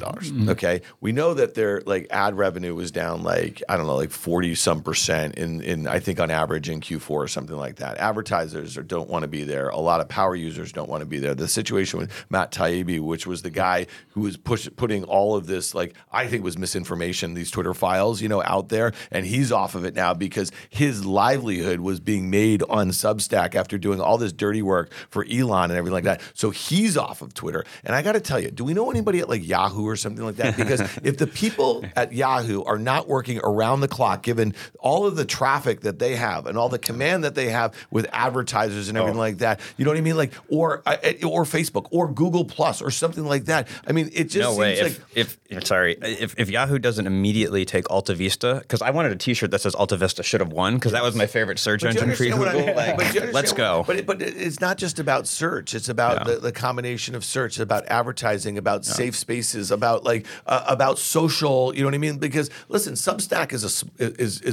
okay? We know that their like ad revenue was down like, I don't know, like 40-some% in I think on average in Q4 or something like that. Advertisers don't want to be there. A lot of power users don't want to be there. The situation with Matt Taibbi, which was the guy who was putting all of this, like I think was misinformation, these Twitter files, you know, out there, and he's off of it now because his livelihood was being made on Substack after doing all this dirty work for Elon and everything like that. So he's off of Twitter. And I got to tell you, do we know anybody at like Yahoo or something like that? Because if the people at Yahoo are not working around the clock, given all of the traffic that they have and all the command that they have with advertisers and everything like that, you know what I mean? Like, or Facebook or Google Plus or something like that. I mean, it just seems like if Yahoo doesn't immediately take Alta Vista, because I wanted a T-shirt that says Alta Vista should have won because that was my favorite search engine for Google. Let's go. But it's not just about search. It's about the combination of search, about advertising, about safe spaces, about like about social, you know what I mean? Because listen, Substack is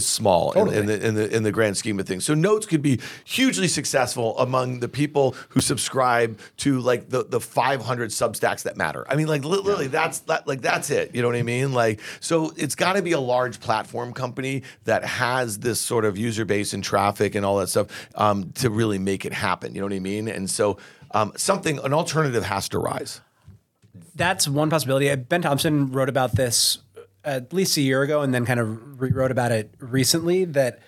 small in the grand scheme of things. So Notes could be hugely successful among the people who subscribe to like the 500 Substacks that matter. I mean, like literally, that's it. You know what I mean? Like, so it's got to be a large platform company that has this sort of user base and traffic and all that stuff to really make it happen. You know what I mean? And so an alternative has to rise. That's one possibility. Ben Thompson wrote about this at least a year ago and then kind of rewrote about it recently, that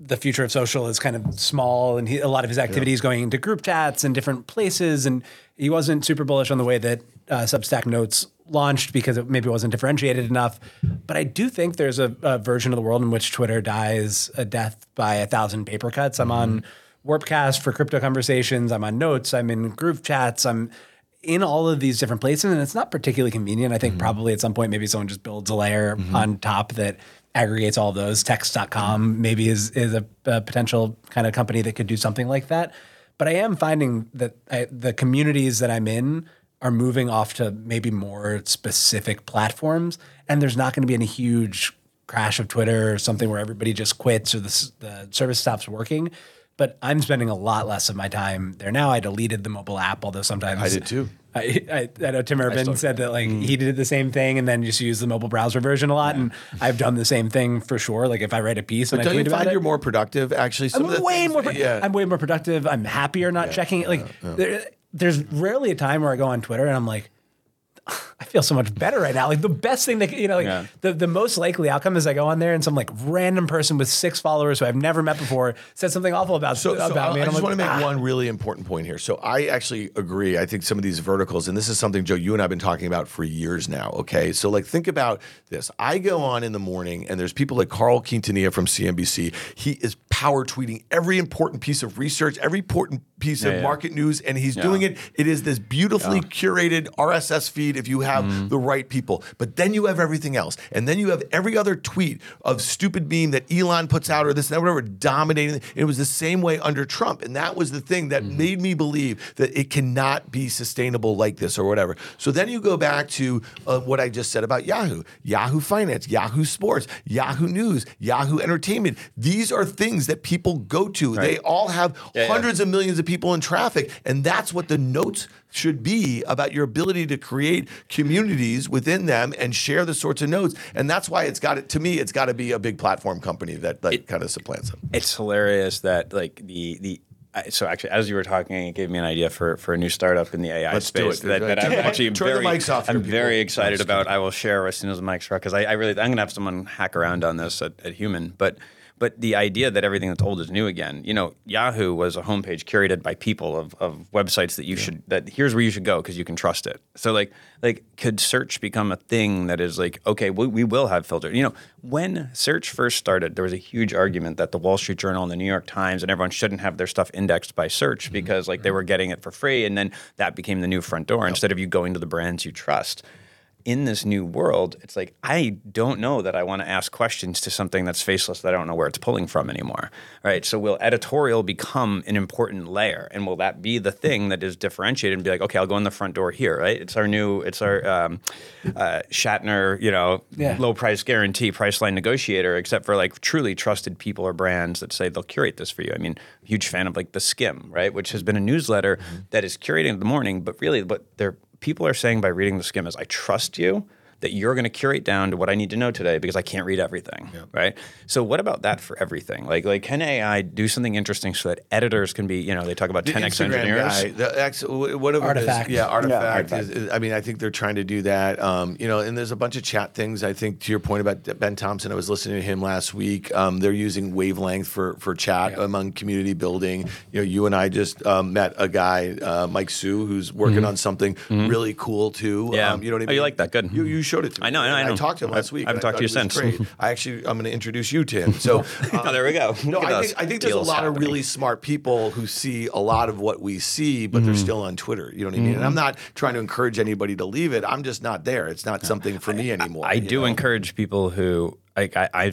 the future of social is kind of small and a lot of his activities going into group chats and different places. And he wasn't super bullish on the way that Substack Notes launched because it maybe wasn't differentiated enough. But I do think there's a version of the world in which Twitter dies a death by 1,000 paper cuts. I'm on Warpcast for crypto conversations. I'm on Notes. I'm in group chats. I'm in all of these different places, and it's not particularly convenient. I think probably at some point maybe someone just builds a layer on top that aggregates all those. Text.com maybe is a potential kind of company that could do something like that. But I am finding that the communities that I'm in are moving off to maybe more specific platforms, and there's not going to be any huge crash of Twitter or something where everybody just quits or the service stops working. But I'm spending a lot less of my time there now. I deleted the mobile app, although sometimes I did too. I know Tim Urban said that like he did the same thing and then just used the mobile browser version a lot. Yeah. And I've done the same thing for sure. Like if I write a piece and I tweet about it, you're more productive actually. I'm way more productive. I'm happier not checking it. There's rarely a time where I go on Twitter and I'm like, I feel so much better right now. Like the best thing that, you know, like the most likely outcome is I go on there and some like random person with 6 followers who I've never met before says something awful about me. And I just want to make one really important point here. So I actually agree. I think some of these verticals, and this is something, Joe, you and I have been talking about for years now. Okay. So like, think about this. I go on in the morning and there's people like Carl Quintanilla from CNBC. He is power tweeting every important piece of research, every important piece of market news. And he's doing it. It is this beautifully curated RSS feed if you have the right people. But then you have everything else. And then you have every other tweet of stupid meme that Elon puts out or this and that, whatever, dominating. It was the same way under Trump. And that was the thing that made me believe that it cannot be sustainable like this or whatever. So then you go back to what I just said about Yahoo. Yahoo Finance, Yahoo Sports, Yahoo News, Yahoo Entertainment. These are things that people go to. Right. They all have hundreds of millions of people in traffic. And that's what the notes should be about, your ability to create communities within them and share the sorts of notes. And that's why it's got to, me, it's got to be a big platform company that like kind of supplants them. It's hilarious that like the so actually, as you were talking, it gave me an idea for a new startup in the AI space that I'm actually very excited about. I will share as soon as the mic's right, because I'm going to have someone hack around on this at Human. But the idea that everything that's old is new again, you know, Yahoo was a homepage curated by people of websites that you should, that here's where you should go because you can trust it. So like could search become a thing that is like, okay, we will have filters. You know, when search first started, there was a huge argument that the Wall Street Journal and the New York Times and everyone shouldn't have their stuff indexed by search because like they were getting it for free. And then that became the new front door instead of you going to the brands you trust. In this new world, it's like, I don't know that I want to ask questions to something that's faceless that I don't know where it's pulling from anymore, right? So will editorial become an important layer? And will that be the thing that is differentiated and be like, okay, I'll go in the front door here, right? It's our new, it's our Shatner, you know, low price guarantee, Priceline negotiator, except for like truly trusted people or brands that say they'll curate this for you. I mean, huge fan of like The Skim, right? Which has been a newsletter that is curating in the morning, but really what they're, people are saying by reading The Skim is, I trust you that you're going to curate down to what I need to know today because I can't read everything, right? So what about that for everything? Like can AI do something interesting so that editors can be, you know, they talk about 10X Instagram engineers. Artifact. Artifact. Is, I mean, I think they're trying to do that. You know, and there's a bunch of chat things, I think, to your point about Ben Thompson. I was listening to him last week. They're using wavelength for chat among community building. You know, you and I just met a guy, Mike Sue, who's working on something really cool, too. Yeah. You know what I mean? Oh, you like that? Good. You showed it to me. I know. I talked to him last week. I haven't talked to you since. I'm going to introduce you to him. So oh, there we go. No, I think there's a lot of really smart people who see a lot of what we see, but they're still on Twitter. You know what I mean? And I'm not trying to encourage anybody to leave it. I'm just not there. It's not something for me anymore. I do encourage people who I'm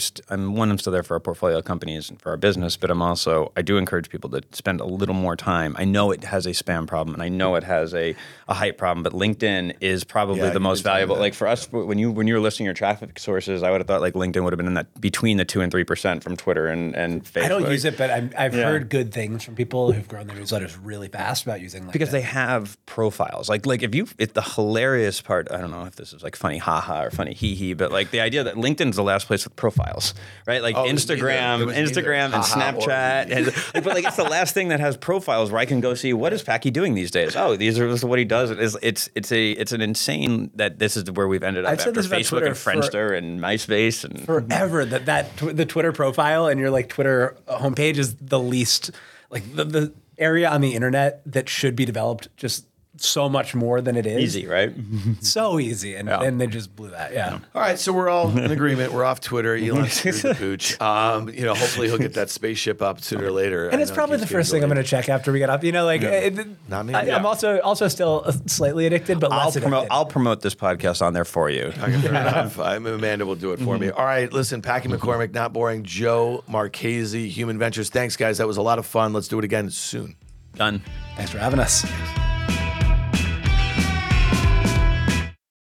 still there for our portfolio companies and for our business, but I do encourage people to spend a little more time. I know it has a spam problem and I know it has a hype problem, but LinkedIn is probably the most valuable. Like for us, when you were listing your traffic sources, I would have thought like LinkedIn would have been in that between the 2% and 3% from Twitter and Facebook. I don't use it, but I've heard good things from people who've grown their newsletters really fast about using LinkedIn because they have profiles. Like if the hilarious part, I don't know if this is like funny haha or funny hee hee, but like the idea that LinkedIn's the last place with profiles, right? Like Instagram and Snapchat. But like it's the last thing that has profiles where I can go see what is Packy doing these days. Oh, this is what he does. It's an insane that this is where we've ended up. I've said this about Facebook and Friendster and MySpace and forever that the Twitter profile and your like Twitter homepage is the least like the area on the internet that should be developed just so much more than it is. Easy, right? So easy. And they just blew that. Yeah. All right. So we're all in agreement. We're off Twitter. Elon's through the pooch. You know, hopefully he'll get that spaceship up sooner or later. And it's probably the first thing I'm going to check after we get up. You know, like not me. I'm also still slightly addicted, but I'll promote this podcast on there for you. Okay, fair enough. Amanda will do it for me. All right. Listen, Packy McCormick, Not Boring, Joe Marchese, Human Ventures. Thanks, guys. That was a lot of fun. Let's do it again soon. Done. Thanks for having us.